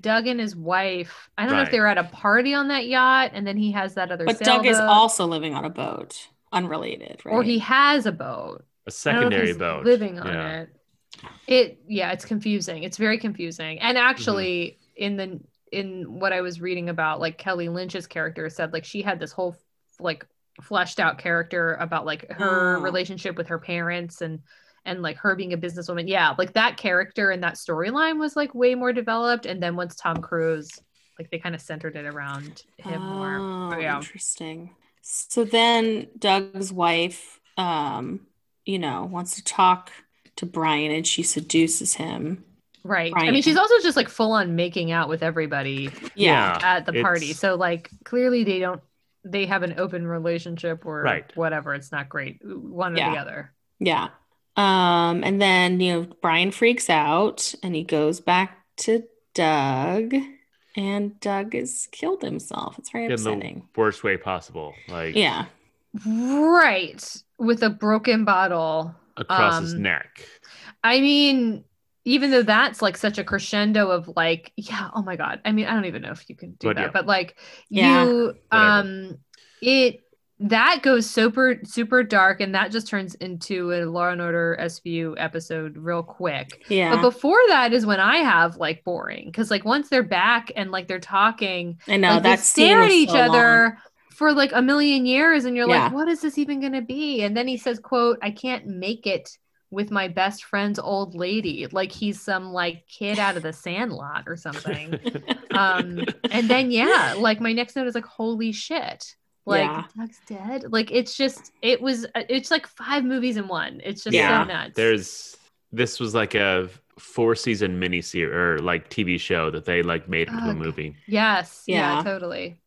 Doug and his wife. I don't know if they were at a party on that yacht, and then he has that other. But Doug is also living on a boat, unrelated, right? Or he has a boat, a secondary boat, living on it. It's confusing. It's very confusing, and actually in what I was reading about, like Kelly Lynch's character said, like she had this whole like fleshed out character about like her relationship with her parents and like her being a businesswoman. Yeah. Like that character and that storyline was like way more developed. And then once Tom Cruise, like they kind of centered it around him more. But, interesting. So then Doug's wife, wants to talk to Brian and she seduces him. Right. Brian. I mean, she's also just like full on making out with everybody at the party. So like clearly they have an open relationship or whatever. It's not great. One or the other. Yeah. And then, Brian freaks out and he goes back to Doug and Doug has killed himself. It's very upsetting. In the worst way possible. Like. Yeah. Right. With a broken bottle. Across his neck. I mean, even though that's like such a crescendo of like, oh my God. I mean, I don't even know if you can do that, but like you, that goes super, super dark. And that just turns into a Law and Order SVU episode real quick. Yeah. But before that is when I have like boring. Cause like once they're back and like they're talking, I know like that they stare at each other for like a million years. And you're like, what is this even going to be? And then he says, quote, I can't make it with my best friend's old lady, like he's some like kid out of the Sandlot or something. And then like my next note is like, holy shit, like Doug's dead. Like it's like five movies in one. It's just so nuts. This was like a 4-season miniseries or like TV show that they like made into a movie. Yes, totally.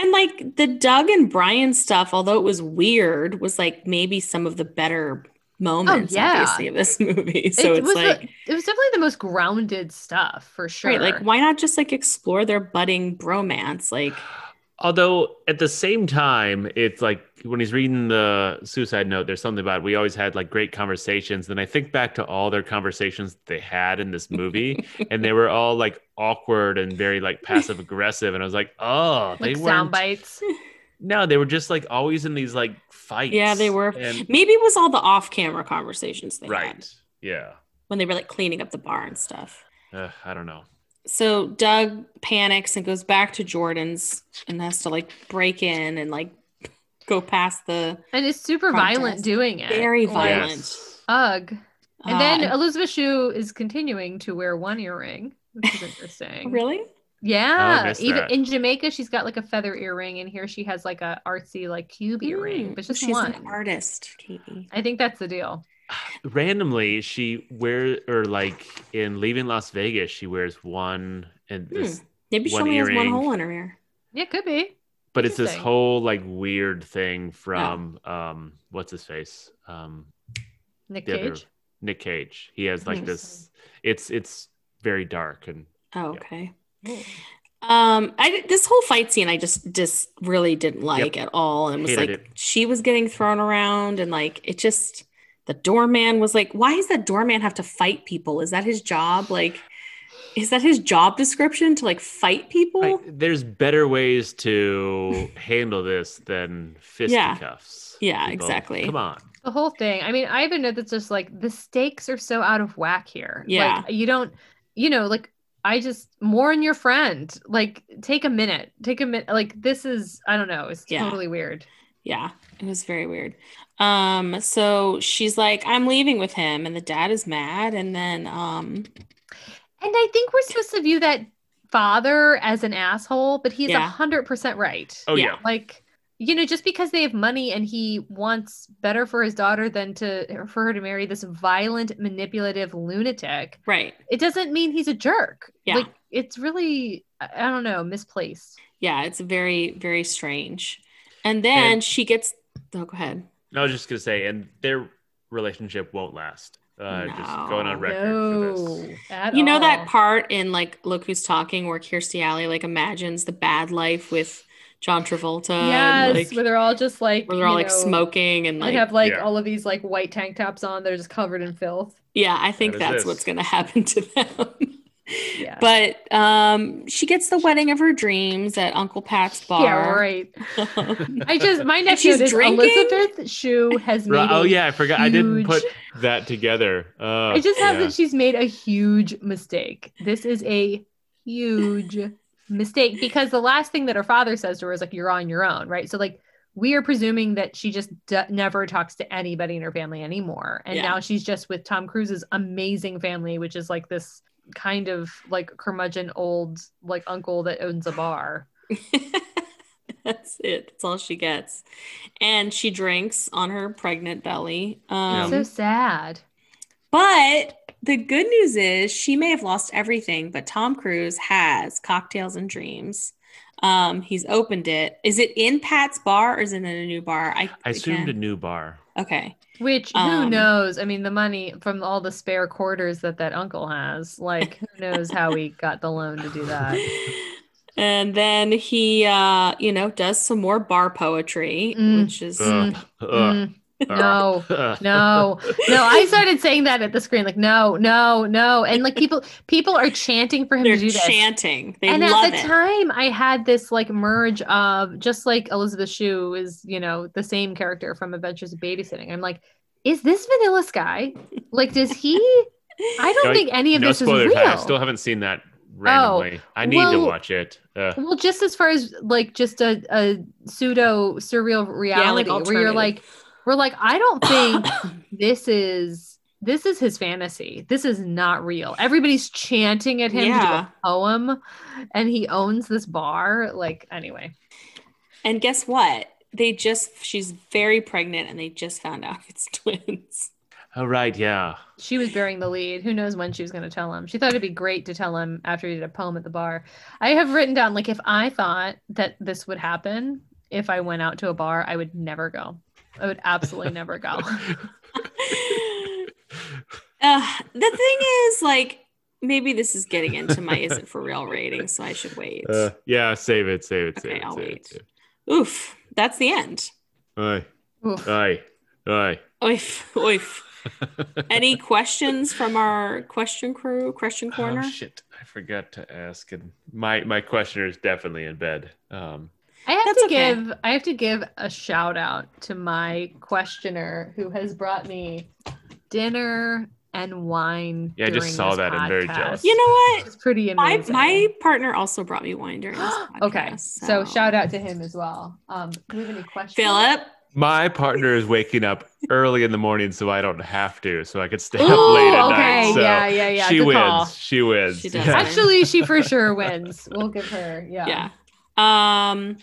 And like the Doug and Brian stuff, although it was weird, was like maybe some of the better moments, obviously, of this movie. So it was like it was definitely the most grounded stuff for sure. Right, like why not just like explore their budding bromance? Like, although at the same time, it's like when he's reading the suicide note, there's something about it. We always had like great conversations. Then I think back to all their conversations they had in this movie, and they were all like awkward and very like passive aggressive. And I was like, oh, they were sound bites. No, they were just like always in these like fights. Yeah, they were. And maybe it was all the off-camera conversations they had. Yeah. When they were like cleaning up the bar and stuff. I don't know. So Doug panics and goes back to Jordan's and has to like break in and like go past the. And it's super violent doing it. Very violent. Yes. Ugh. And then Elizabeth Shue is continuing to wear one earring, which is interesting. Really? Yeah. Even in Jamaica, she's got like a feather earring, and here she has like a artsy like cube earring, but just she's one. She's an artist, Katie. I think that's the deal. Randomly, she wears, or like in Leaving Las Vegas, she wears one and this maybe she only has one hole in her ear. Yeah, could be. But it's this whole like weird thing from what's his face? Nick Cage. Nick Cage. He has like this. It's very dark and. Oh, okay. Yeah. This whole fight scene I just really didn't like at all, and was hated like it. She was getting thrown around and like it just. The doorman was like, why does that doorman have to fight people? Is that his job? Like, is that his job description to like fight people? There's better ways to handle this than fisticuffs. Yeah, exactly. Come on. The whole thing. I mean, I even know that's just like the stakes are so out of whack here. Yeah. Like, you don't, you know, like I just mourn your friend. Like take a minute. Like this is, I don't know. It's totally weird. Yeah, it was very weird. So she's like, I'm leaving with him, and the dad is mad, and then and I think we're supposed to view that father as an asshole, but he's 100% right. Oh yeah. Like, you know, just because they have money and he wants better for his daughter than for her to marry this violent, manipulative lunatic. Right. It doesn't mean he's a jerk. Yeah. Like it's really, I don't know, misplaced. Yeah, it's very, very strange. And then she gets, oh, go ahead. I was just going to say, and their relationship won't last. Just going on record for this. You know that part in like Look Who's Talking where Kirstie Alley like imagines the bad life with John Travolta? Yes, and, like, where they're all just like, where they're all like smoking and like. They have like all of these like white tank tops on. They're just covered in filth. Yeah, I think that's what's going to happen to them. Yeah. But she gets the wedding of her dreams at Uncle Pat's bar. Yeah, right. I just my next is drinking. Elizabeth Shue has made. Oh yeah, I forgot. I didn't put that together. I just have that she's made a huge mistake. This is a huge mistake because the last thing that her father says to her is like, "You're on your own," right? So like we are presuming that she just never talks to anybody in her family anymore, and now she's just with Tom Cruise's amazing family, which is like this. Kind of like curmudgeon old like uncle that owns a bar. That's it. That's all she gets, and she drinks on her pregnant belly. So sad. But the good news is she may have lost everything, but Tom Cruise has cocktails and dreams. He's opened it. Is it in Pat's bar or is it in a new bar? I assumed a new bar. Okay. Which, who knows? I mean, the money from all the spare quarters that uncle has, like, who knows how he got the loan to do that. And then he, does some more bar poetry, which is... No. I started saying that at the screen, like, no. And like people are chanting for him to do this. They're chanting. And at the time I had this like merge of just like Elizabeth Shue is, the same character from Adventures in Babysitting. I'm like, is this Vanilla Sky? Like, does he, I don't think any of this is real. I still haven't seen that randomly. I need to watch it. Well, just as far as like just a pseudo surreal reality where you're like, we're like, I don't think this is his fantasy. This is not real. Everybody's chanting at him to do a poem, and he owns this bar. Like, anyway. And guess what? She's very pregnant, and they just found out it's twins. Oh, right. Yeah. She was bearing the lead. Who knows when she was going to tell him. She thought it'd be great to tell him after he did a poem at the bar. I have written down, like, if I thought that this would happen, if I went out to a bar, I would never go. I would absolutely never go. The thing is, like, maybe this is getting into my isn't for real rating, so I should wait. Yeah, save it. I'll wait. Oof. That's the end. Oif. Any questions from our question crew? Question corner? Oh, shit. I forgot to ask. And my questioner is definitely in bed. I have to give a shout out to my questioner who has brought me dinner and wine. Yeah, I just saw that. I'm very jealous. You know what? It's pretty amazing. My partner also brought me wine during this podcast. Okay. So shout out to him as well. Do you have any questions? Philip? My partner is waking up early in the morning, so I don't have to. So I could stay up late at night. So yeah. She wins. Call. She wins. She does. Yeah. Actually, she for sure wins. We'll give her. Yeah. Not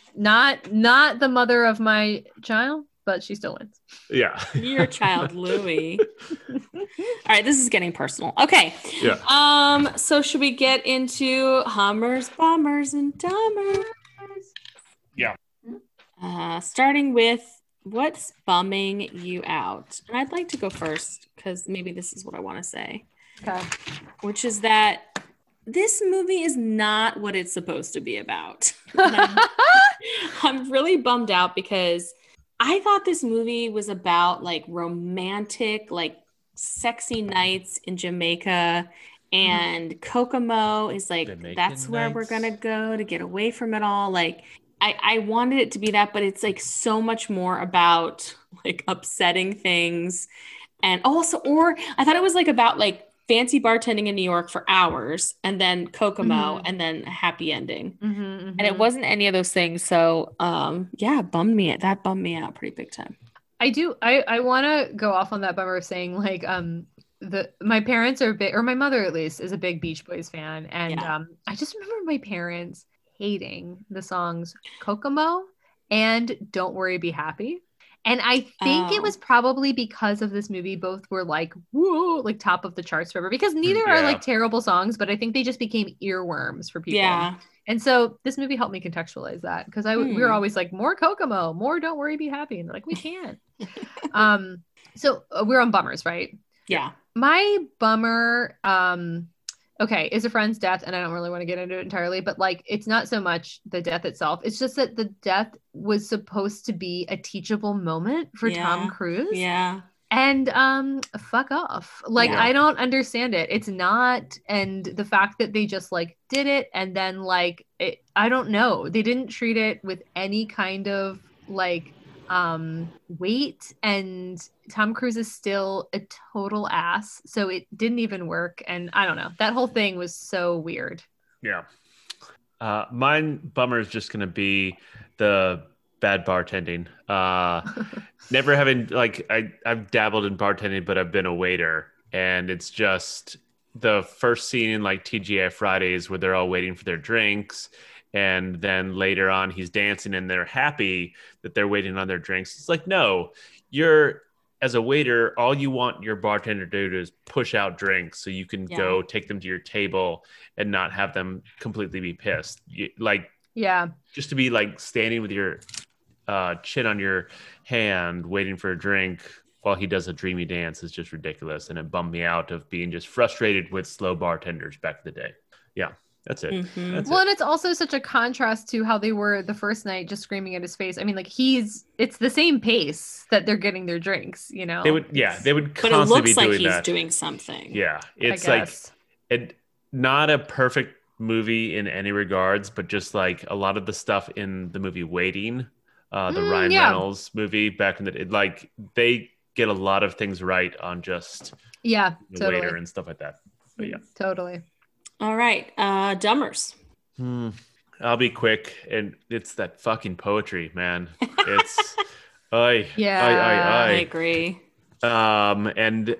the mother of my child, but she still wins. Yeah. Your child, Louie. All right, this is getting personal. Okay. Yeah. So should we get into Hummers, Bombers, and Dummers? Yeah. Starting with what's bumming you out? And I'd like to go first because maybe this is what I want to say. Okay. Which is that this movie is not what it's supposed to be about. I'm really bummed out because I thought this movie was about like romantic, like sexy nights in Jamaica, and Kokomo is like, that's where we're going to go to get away from it all. Like, I wanted it to be that, but it's like so much more about like upsetting things. And also, or I thought it was like about like fancy bartending in New York for hours and then Kokomo and then a happy ending. And it wasn't any of those things. So that bummed me out pretty big time. I do. I want to go off on that bummer of saying like, my parents are big, or my mother at least is a big Beach Boys fan. And I just remember my parents hating the songs Kokomo and Don't Worry Be Happy. And I think it was probably because of this movie, both were like, whoa, like top of the charts forever, because neither are like terrible songs, but I think they just became earworms for people. Yeah. And so this movie helped me contextualize that because we were always like, more Kokomo, more Don't Worry Be Happy. And they're like, we can't. So we're on bummers, right? Yeah. My bummer, okay, is a friend's death, and I don't really want to get into it entirely, but like, it's not so much the death itself. It's just that the death was supposed to be a teachable moment for Tom Cruise. Yeah. And fuck off. Like, I don't understand it. It's not. And the fact that they just like did it and then like, it, I don't know. They didn't treat it with any kind of like weight, and Tom Cruise is still a total ass, so it didn't even work. And I don't know, that whole thing was so weird. Mine bummer is just gonna be the bad bartending. Never having, like, I've dabbled in bartending, but I've been a waiter, and it's just the first scene in like TGI Fridays where they're all waiting for their drinks. And then later on, he's dancing and they're happy that they're waiting on their drinks. It's like, no, you're, as a waiter, all you want your bartender to do is push out drinks so you can go take them to your table and not have them completely be pissed. Just to be like standing with your chin on your hand, waiting for a drink while he does a dreamy dance is just ridiculous. And it bummed me out of being just frustrated with slow bartenders back in the day. Yeah. That's it. Mm-hmm. And it's also such a contrast to how they were the first night, just screaming at his face. I mean, like, it's the same pace that they're getting their drinks, you know? They would constantly be doing that. But it looks like he's doing something. Yeah. It's like, not a perfect movie in any regards, but just like a lot of the stuff in the movie Waiting, the Ryan Reynolds movie back in the day, like, they get a lot of things right on just waiter and stuff like that. But yeah. Totally. All right, dummers. I'll be quick, and it's that fucking poetry, man. It's I agree. And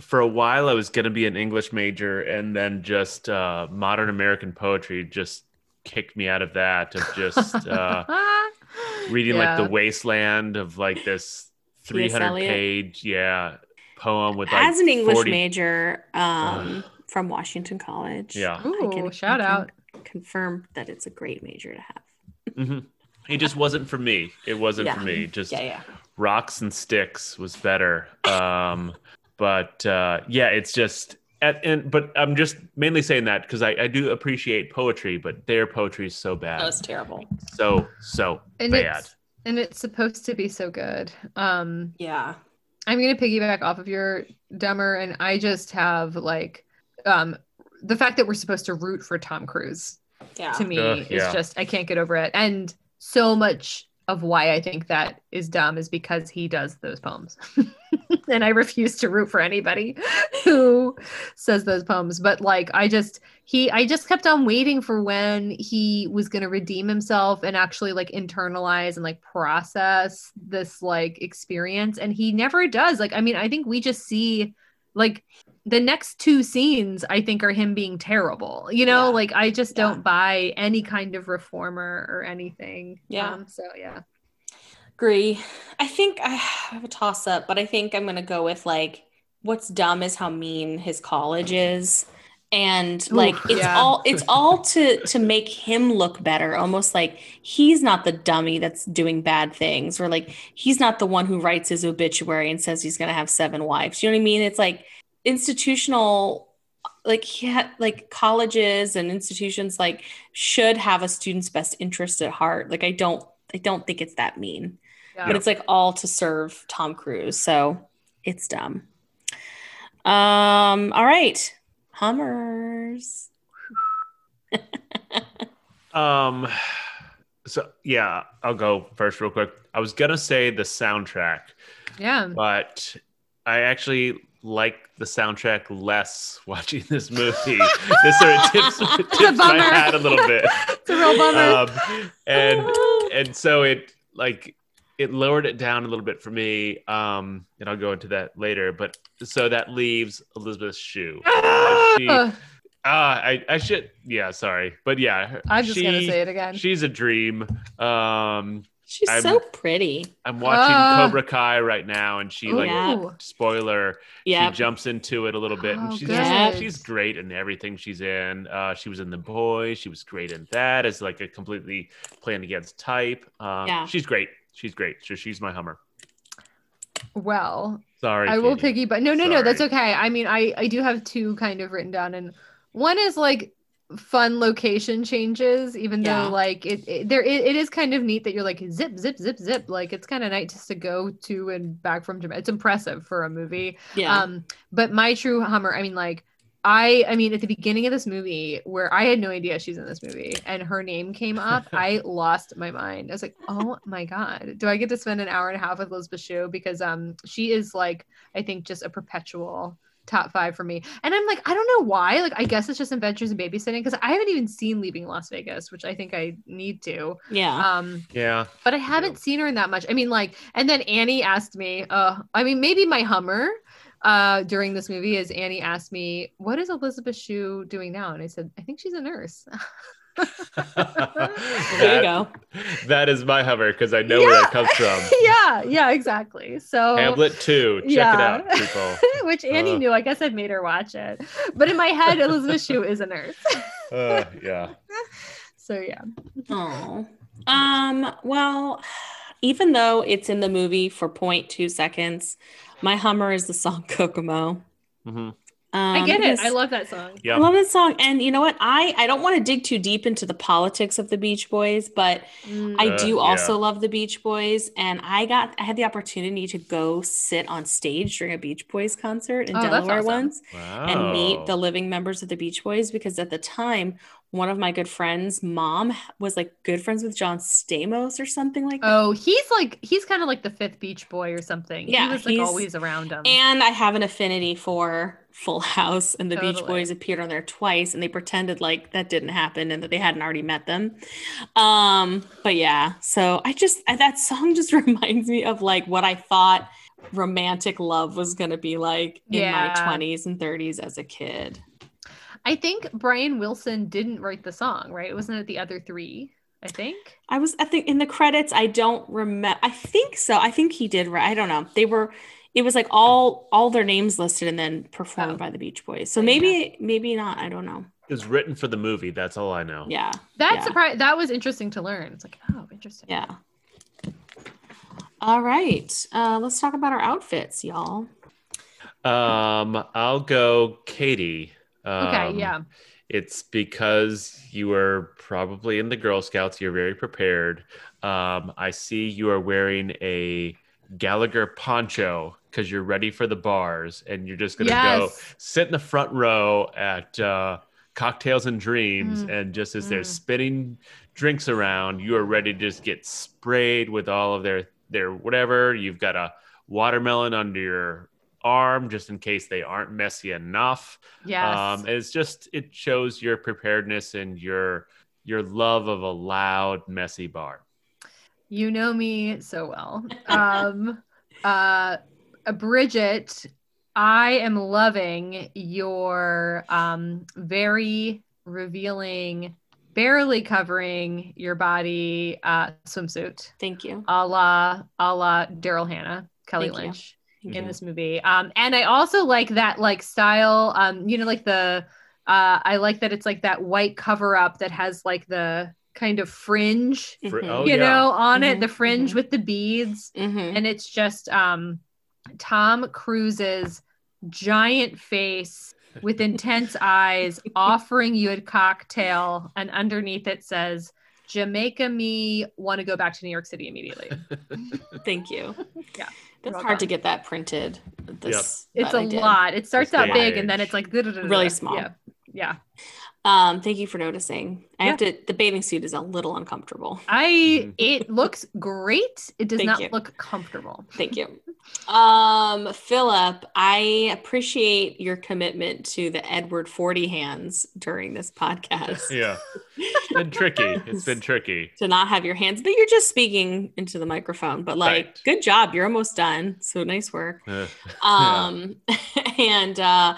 for a while, I was gonna be an English major, and then just modern American poetry just kicked me out of that. Of just reading like The Wasteland of like this 300 page poem with like as an English 40... major from Washington College. Yeah. Ooh, shout out. Confirm that it's a great major to have. Mm-hmm. It just wasn't for me. It wasn't for me. Just rocks and sticks was better. But it's just but I'm just mainly saying that because I do appreciate poetry, but their poetry is so bad. That's terrible. So and bad. It's supposed to be so good. Yeah. I'm going to piggyback off of your dumber, and I just have like the fact that we're supposed to root for Tom Cruise to me is just, I can't get over it. And so much of why I think that is dumb is because he does those poems and I refuse to root for anybody who says those poems. But like, I just kept on waiting for when he was going to redeem himself and actually like internalize and like process this like experience. And he never does. Like, I mean, I think we just see like the next two scenes I think are him being terrible, you know, like I just don't buy any kind of reformer or anything. Yeah. Agree. I think I have a toss up, but I think I'm going to go with like, what's dumb is how mean his college is. And like, it's all to make him look better. Almost like he's not the dummy that's doing bad things, or like, he's not the one who writes his obituary and says he's going to have 7 wives. You know what I mean? It's like institutional, like, like colleges and institutions like should have a student's best interest at heart. Like, I don't think it's that mean, but it's like all to serve Tom Cruise. So it's dumb. All right. Hummers. So yeah, I'll go first real quick. I was gonna say the soundtrack. Yeah. But I actually like the soundtrack less watching this movie. This sort of tips my hat a little bit. It's a real bummer. And so it like it lowered it down a little bit for me. And I'll go into that later. But so that leaves Elizabeth Shue. I'm just going to say it again. She's a dream. She's so pretty. I'm watching Cobra Kai right now, and she spoiler, she jumps into it a little bit. And she's great in everything she's in. She was in The Boys. She was great in that as like a completely playing against type. She's great. She's great. So she's my Hummer. Well, sorry, I will piggyback. No, that's okay. I mean, I do have 2 kind of written down, and one is like fun location changes, even though like it is kind of neat that you're like zip, zip, zip, zip. Like it's kind of nice just to go to and back from Jamaica. It's impressive for a movie. Yeah. But my true Hummer, I mean, like I mean, at the beginning of this movie where I had no idea she's in this movie and her name came up, I lost my mind. I was like, oh my God, do I get to spend an hour and a half with Elizabeth Shue? Because she is like, I think just a perpetual top 5 for me. And I'm like, I don't know why. Like, I guess it's just Adventures in Babysitting because I haven't even seen Leaving Las Vegas, which I think I need to. Yeah. But I haven't seen her in that much. I mean, like, and then Annie asked me, I mean, maybe my Hummer during this movie is Annie asked me, what is Elizabeth Shue doing now? And I said, I think she's a nurse. There you go. That is my Hummer because I know where that comes from. Yeah, exactly. So Hamlet 2, check it out, people. Which Annie knew. I guess I've made her watch it. But in my head, Elizabeth Shue is a nurse. Yeah. So yeah. Oh. Well, even though it's in the movie for 0.2 seconds, my Hummer is the song Kokomo. Mm-hmm. I get it. I love that song. Yep. I love that song. And you know what? I don't want to dig too deep into the politics of the Beach Boys, but I do also love the Beach Boys. And I had the opportunity to go sit on stage during a Beach Boys concert in Delaware once and meet the living members of the Beach Boys, because at the time, one of my good friends' mom was like good friends with John Stamos or something like that. Oh, he's kind of like the 5th Beach Boy or something. Yeah, he was like always around them. And I have an affinity for Full House, and the Beach Boys appeared on there twice, and they pretended like that didn't happen and that they hadn't already met them. But yeah, so that song just reminds me of like what I thought romantic love was going to be like in my 20s and 30s as a kid. I think Brian Wilson didn't write the song, right? Wasn't it the other 3? I think I think in the credits. I don't remember. I think so. I think he did. Right? I don't know. They were It was like all their names listed and then performed by the Beach Boys. So maybe not. I don't know. It was written for the movie. That's all I know. Yeah. That's surprising. That was interesting to learn. It's like, oh, interesting. Yeah. All right. Let's talk about our outfits, y'all. I'll go Katie. Okay. Yeah. It's because you were probably in the Girl Scouts. You're very prepared. I see you are wearing a Gallagher poncho because you're ready for the bars and you're just going to go sit in the front row at Cocktails and Dreams and just as they're spinning drinks around, you are ready to just get sprayed with all of their whatever. You've got a watermelon under your arm just in case they aren't messy enough. It's just, it shows your preparedness and your love of a loud, messy bar. You know me so well. Bridget, I am loving your very revealing, barely covering your body swimsuit. Thank you. A la Daryl Hannah, Kelly Lynch in this movie. And I also like that style, I like that it's like that white cover up that has like the kind of fringe, on it, the fringe with the beads. And it's just Tom Cruise's giant face with intense eyes offering you a cocktail, and underneath it says, Jamaica me, want to go back to New York City immediately. Thank you. Yeah. That's hard to get that printed. It's a lot. It starts out big and then it's like really small. Yeah. Thank you for noticing. The bathing suit is a little uncomfortable. It looks great. It does not look comfortable. Thank you. Philip, I appreciate your commitment to the Edward 40 hands during this podcast. Yeah. It's been tricky. To not have your hands, but you're just speaking into the microphone, but good job. You're almost done. So nice work. And I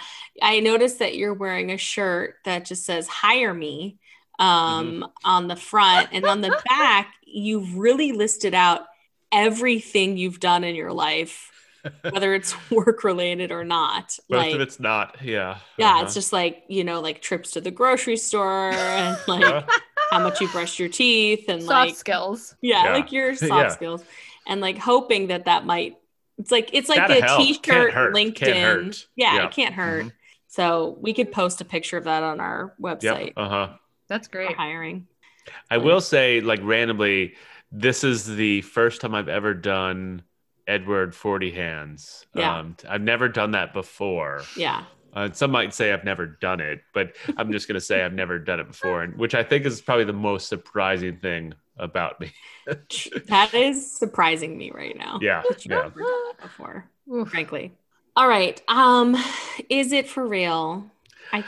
noticed that you're wearing a shirt that just says hire me on the front, and on the back you've really listed out everything you've done in your life, whether it's work related or not. Most of it's not. It's just trips to the grocery store and how much you brushed your teeth and soft skills. Your soft skills, and hoping that might. It's like a t-shirt LinkedIn. Can't hurt. Yeah, it can't hurt. So we could post a picture of that on our website. Yep. That's great. For hiring. I will say, randomly, this is the first time I've ever done Edward 40 hands. Yeah. I've never done that before. Yeah. Some might say I've never done it, but I'm just going to say I've never done it before, which I think is probably the most surprising thing about me. That is surprising me right now. Yeah. I've never done that before, frankly. All right. Is it for real? I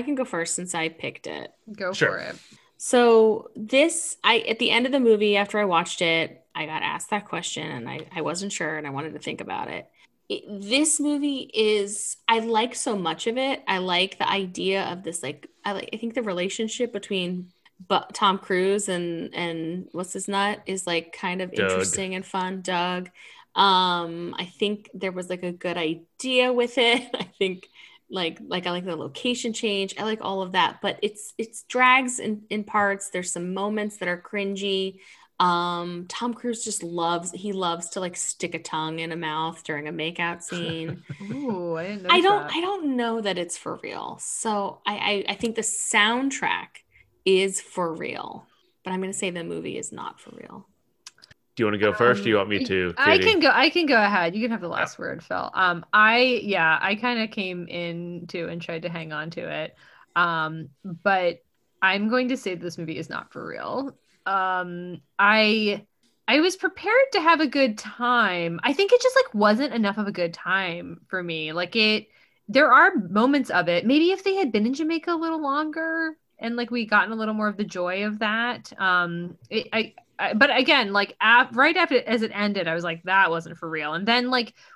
can go first since I picked it. Go for it. So at the end of the movie, after I watched it, I got asked that question and I wasn't sure and I wanted to think about it. This movie I like so much of it. I like the idea of this, I think the relationship between Tom Cruise and what's his nut is kind of Doug. Interesting and fun. Doug. I think there was a good idea with it. I think I like the location change. I like all of that, but it's drags in parts. There's some moments that are cringy. Tom Cruise just loves to stick a tongue in a mouth during a makeout scene. Ooh, I didn't know that. I don't know that it's for real. So I think the soundtrack is for real, but I'm going to say the movie is not for real. Do you want to go first? Or do you want me to? Katie? I can go ahead. You can have the last word, Phil. I kind of came in too and tried to hang on to it. But I'm going to say this movie is not for real. I was prepared to have a good time. I think it just wasn't enough of a good time for me. There are moments of it. Maybe if they had been in Jamaica a little longer and we gotten a little more of the joy of that. But again, right after as it ended, I was like, that wasn't for real. And then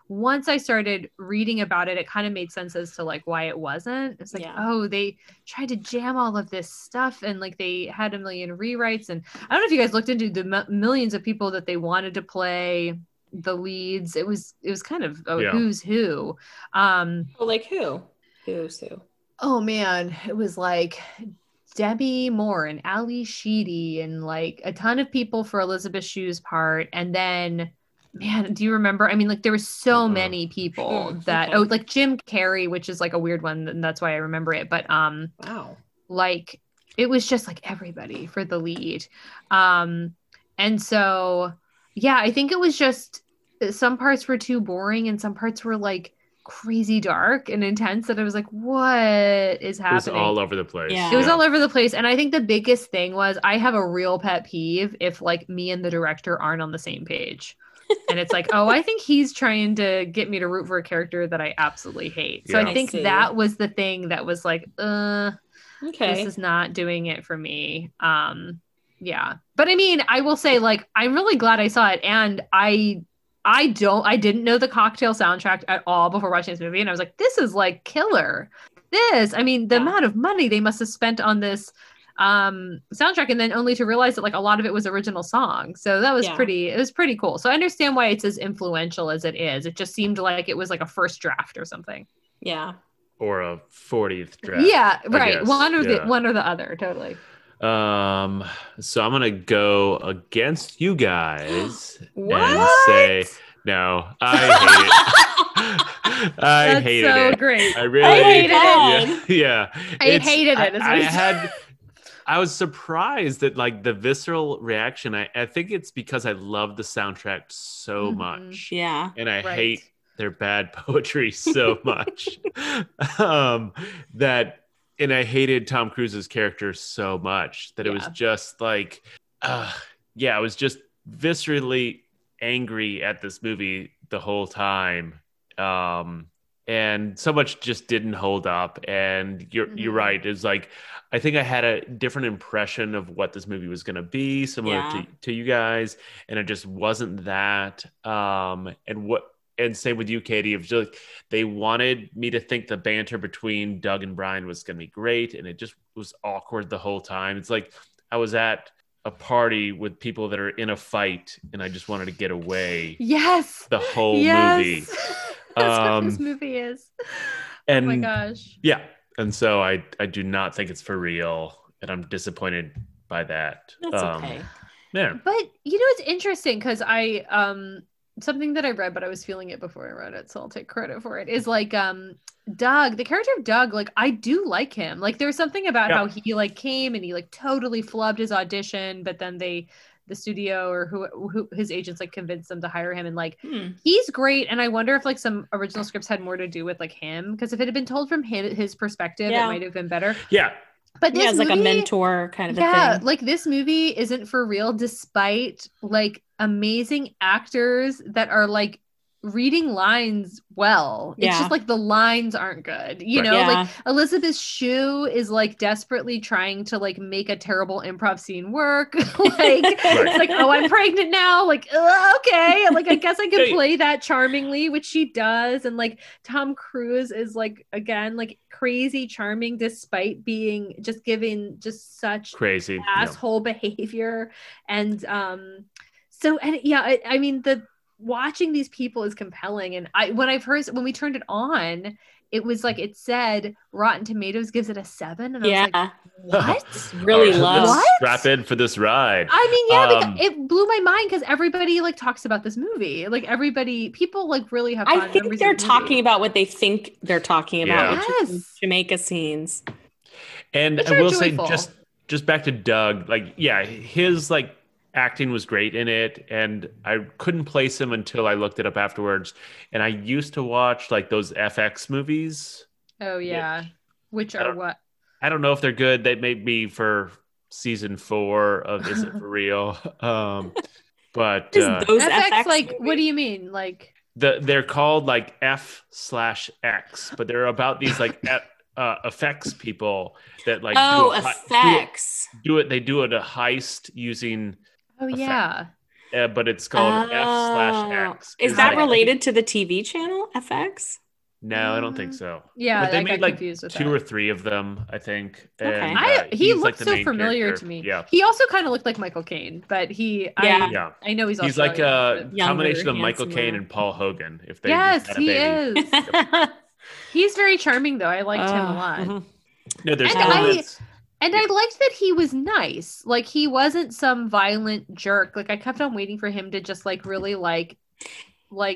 once I started reading about it, it kind of made sense as to why it wasn't. It's oh, they tried to jam all of this stuff and they had a million rewrites. And I don't know if you guys looked into the millions of people that they wanted to play the leads. It was kind of who's who. Who's who? Oh man, it was like Debbie Moore and Ali Sheedy and like a ton of people for Elizabeth Shue's part. And then, man, do you remember? I mean, like there were so many people that like Jim Carrey, which is like a weird one, and that's why I remember it. But like it was just like everybody for the lead. And so yeah, I think it was just some parts were too boring and some parts were like crazy dark and intense that I was like, what is happening? It was all over the place. Yeah. It was all over the place. And I think the biggest thing was I have a real pet peeve if like me and the director aren't on the same page. And it's like, oh, I think he's trying to get me to root for a character that I absolutely hate. So I think that was the thing that was like, this is not doing it for me. Yeah. But I mean, I will say like, I'm really glad I saw it. And I didn't know the Cocktail soundtrack at all before watching this movie. And I was like, this is like killer. The amount of money they must have spent on this soundtrack, and then only to realize that like a lot of it was original song. So that was it was pretty cool. So I understand why it's as influential as it is. It just seemed like it was like a first draft or something. Yeah. Or a 40th draft. Yeah. Right. One or the other. Totally. So I'm gonna go against you guys and say no. I hate it. I hated it. I really hated it. Yeah. I hated it. I was surprised that like the visceral reaction. I think it's because I love the soundtrack so much. Yeah. And I hate their bad poetry so much. And I hated Tom Cruise's character so much that it was just like, I was just viscerally angry at this movie the whole time. And so much just didn't hold up. And you're right. It's like, I think I had a different impression of what this movie was going to be, similar to you guys. And it just wasn't that. And same with you, Katie. It was just, they wanted me to think the banter between Doug and Brian was going to be great, and it just was awkward the whole time. It's like I was at a party with people that are in a fight, and I just wanted to get away. Yes, the whole movie. That's what this movie is. And, oh my gosh. Yeah, and so I do not think it's for real, and I'm disappointed by that. That's okay. Yeah. But you know, it's interesting because I something that I read, but I was feeling it before I wrote it, so I'll take credit for it, is like Doug, the character of Doug, like I do like him. Like there's something about how he like came and he like totally flubbed his audition, but then the studio or who his agents like convinced them to hire him, and like he's great. And I wonder if like some original scripts had more to do with like him, because if it had been told from his perspective, it might have been better. Yeah. But this it's movie, like a mentor kind of a thing. Yeah, like this movie isn't for real, despite like amazing actors that are like reading lines well. Yeah. It's just like the lines aren't good. You know, like Elizabeth Shue is like desperately trying to like make a terrible improv scene work. It's like, oh, I'm pregnant now. Like, okay. Like, I guess I could play that charmingly, which she does. And like Tom Cruise is like, again, like crazy charming, despite being just such crazy asshole behavior. And I mean, the watching these people is compelling. And when we turned it on, it was like, it said Rotten Tomatoes gives it a 7. And I was like, what? Really low. Strap in for this ride. I mean, it blew my mind, because everybody like talks about this movie. Like people like really have fun. I think they're talking about what they think they're talking about, which is Jamaica scenes. And I will say just back to Doug, like, his like acting was great in it, and I couldn't place him until I looked it up afterwards. And I used to watch like those FX movies. Oh yeah, which are what? I don't know if they're good. They may be for season 4 of Is It For Real? But those FX like movies? What do you mean? Like they're called like F/X, but they're about these like effects people that like effects They do it a heist using. Oh effect. Yeah. But it's called F/X. Is that related to the TV channel FX? No, I don't think so. Yeah, but they made like two or three of them, I think. And, okay, he looked so familiar to me. Yeah, he also kind of looked like Michael Caine, but I know he's like a combination of Michael Caine and Paul Hogan. If they yes, he is. He's very charming, though. I liked him a lot. Mm-hmm. No, there's elements. And I liked that he was nice. Like, he wasn't some violent jerk. Like, I kept on waiting for him to just like really like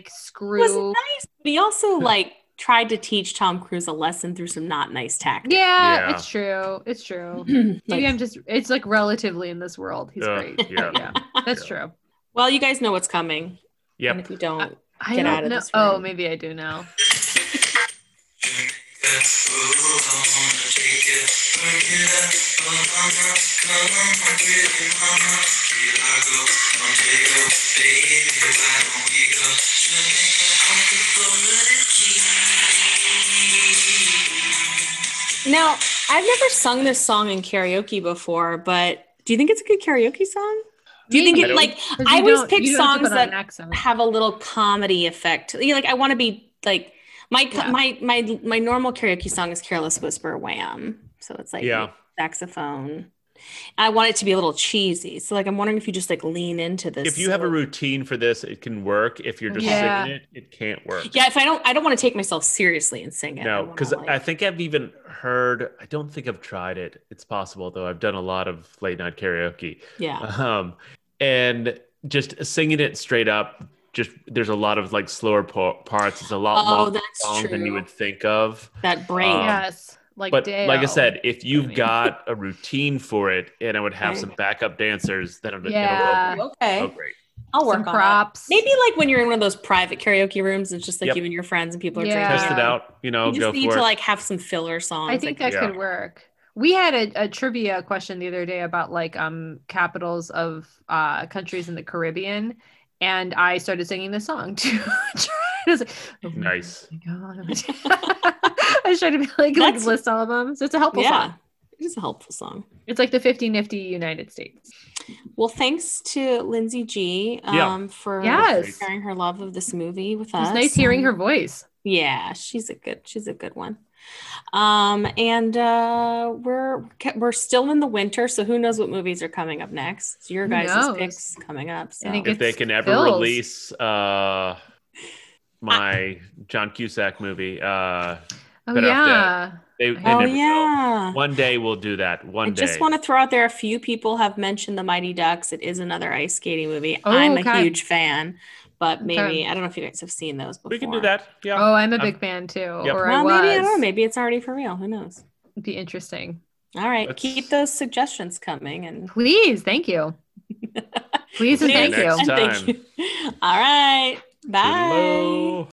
screw. He was nice, but he also like. Tried to teach Tom Cruise a lesson through some not nice tactics. Yeah, it's true. It's true. Maybe it's like relatively in this world. He's great. Yeah. That's true. Well, you guys know what's coming. Yeah. And if you don't, get out of this room. Oh, maybe I do now. Now, I've never sung this song in karaoke before, but do you think it's a good karaoke song? Do you think it like, I always pick songs that have a little comedy effect. Like, I want to be like, my normal karaoke song is Careless Whisper, Wham. So it's like saxophone. I want it to be a little cheesy. So like, I'm wondering if you just like lean into this. If you have a routine for this, it can work. If you're just singing it, it can't work. Yeah. If I don't want to take myself seriously and sing it. No, because I think I've even heard, I don't think I've tried it. It's possible though. I've done a lot of late night karaoke. Yeah. And just singing it straight up. Just there's a lot of like slower parts. It's a lot longer songs than you would think of. That brain. Yes. But like I said, if you've got a routine for it, and I would have some backup dancers, then I'm great. I'll work on props. Maybe like when you're in one of those private karaoke rooms, it's just like you and your friends and people are trying to test it out. You know, you just need to like have some filler songs. I think that could work. We had a trivia question the other day about like capitals of countries in the Caribbean, and I started singing this song too. Like, oh, nice. I was trying to be like list all of them. So it's a helpful song. It is a helpful song. It's like the 50 nifty United States. Well, thanks to Lindsay G for sharing her love of this movie with us. It's nice hearing her voice. Yeah, she's a good one. And we're still in the winter, so who knows what movies are coming up next. It's your guys' picks coming up. So. I think if they can ever release my John Cusack movie. They never will. One day we'll do that. I just want to throw out there, a few people have mentioned The Mighty Ducks. It is another ice skating movie. I'm a huge fan, but maybe, I don't know if you guys have seen those before. We can do that. Yeah. Oh, I'm a big fan too. Yep. Or well, maybe it's already for real. Who knows? It'd be interesting. All right. Keep those suggestions coming. And please. Thank you. Please. And thank you. All right. Bye. Hello.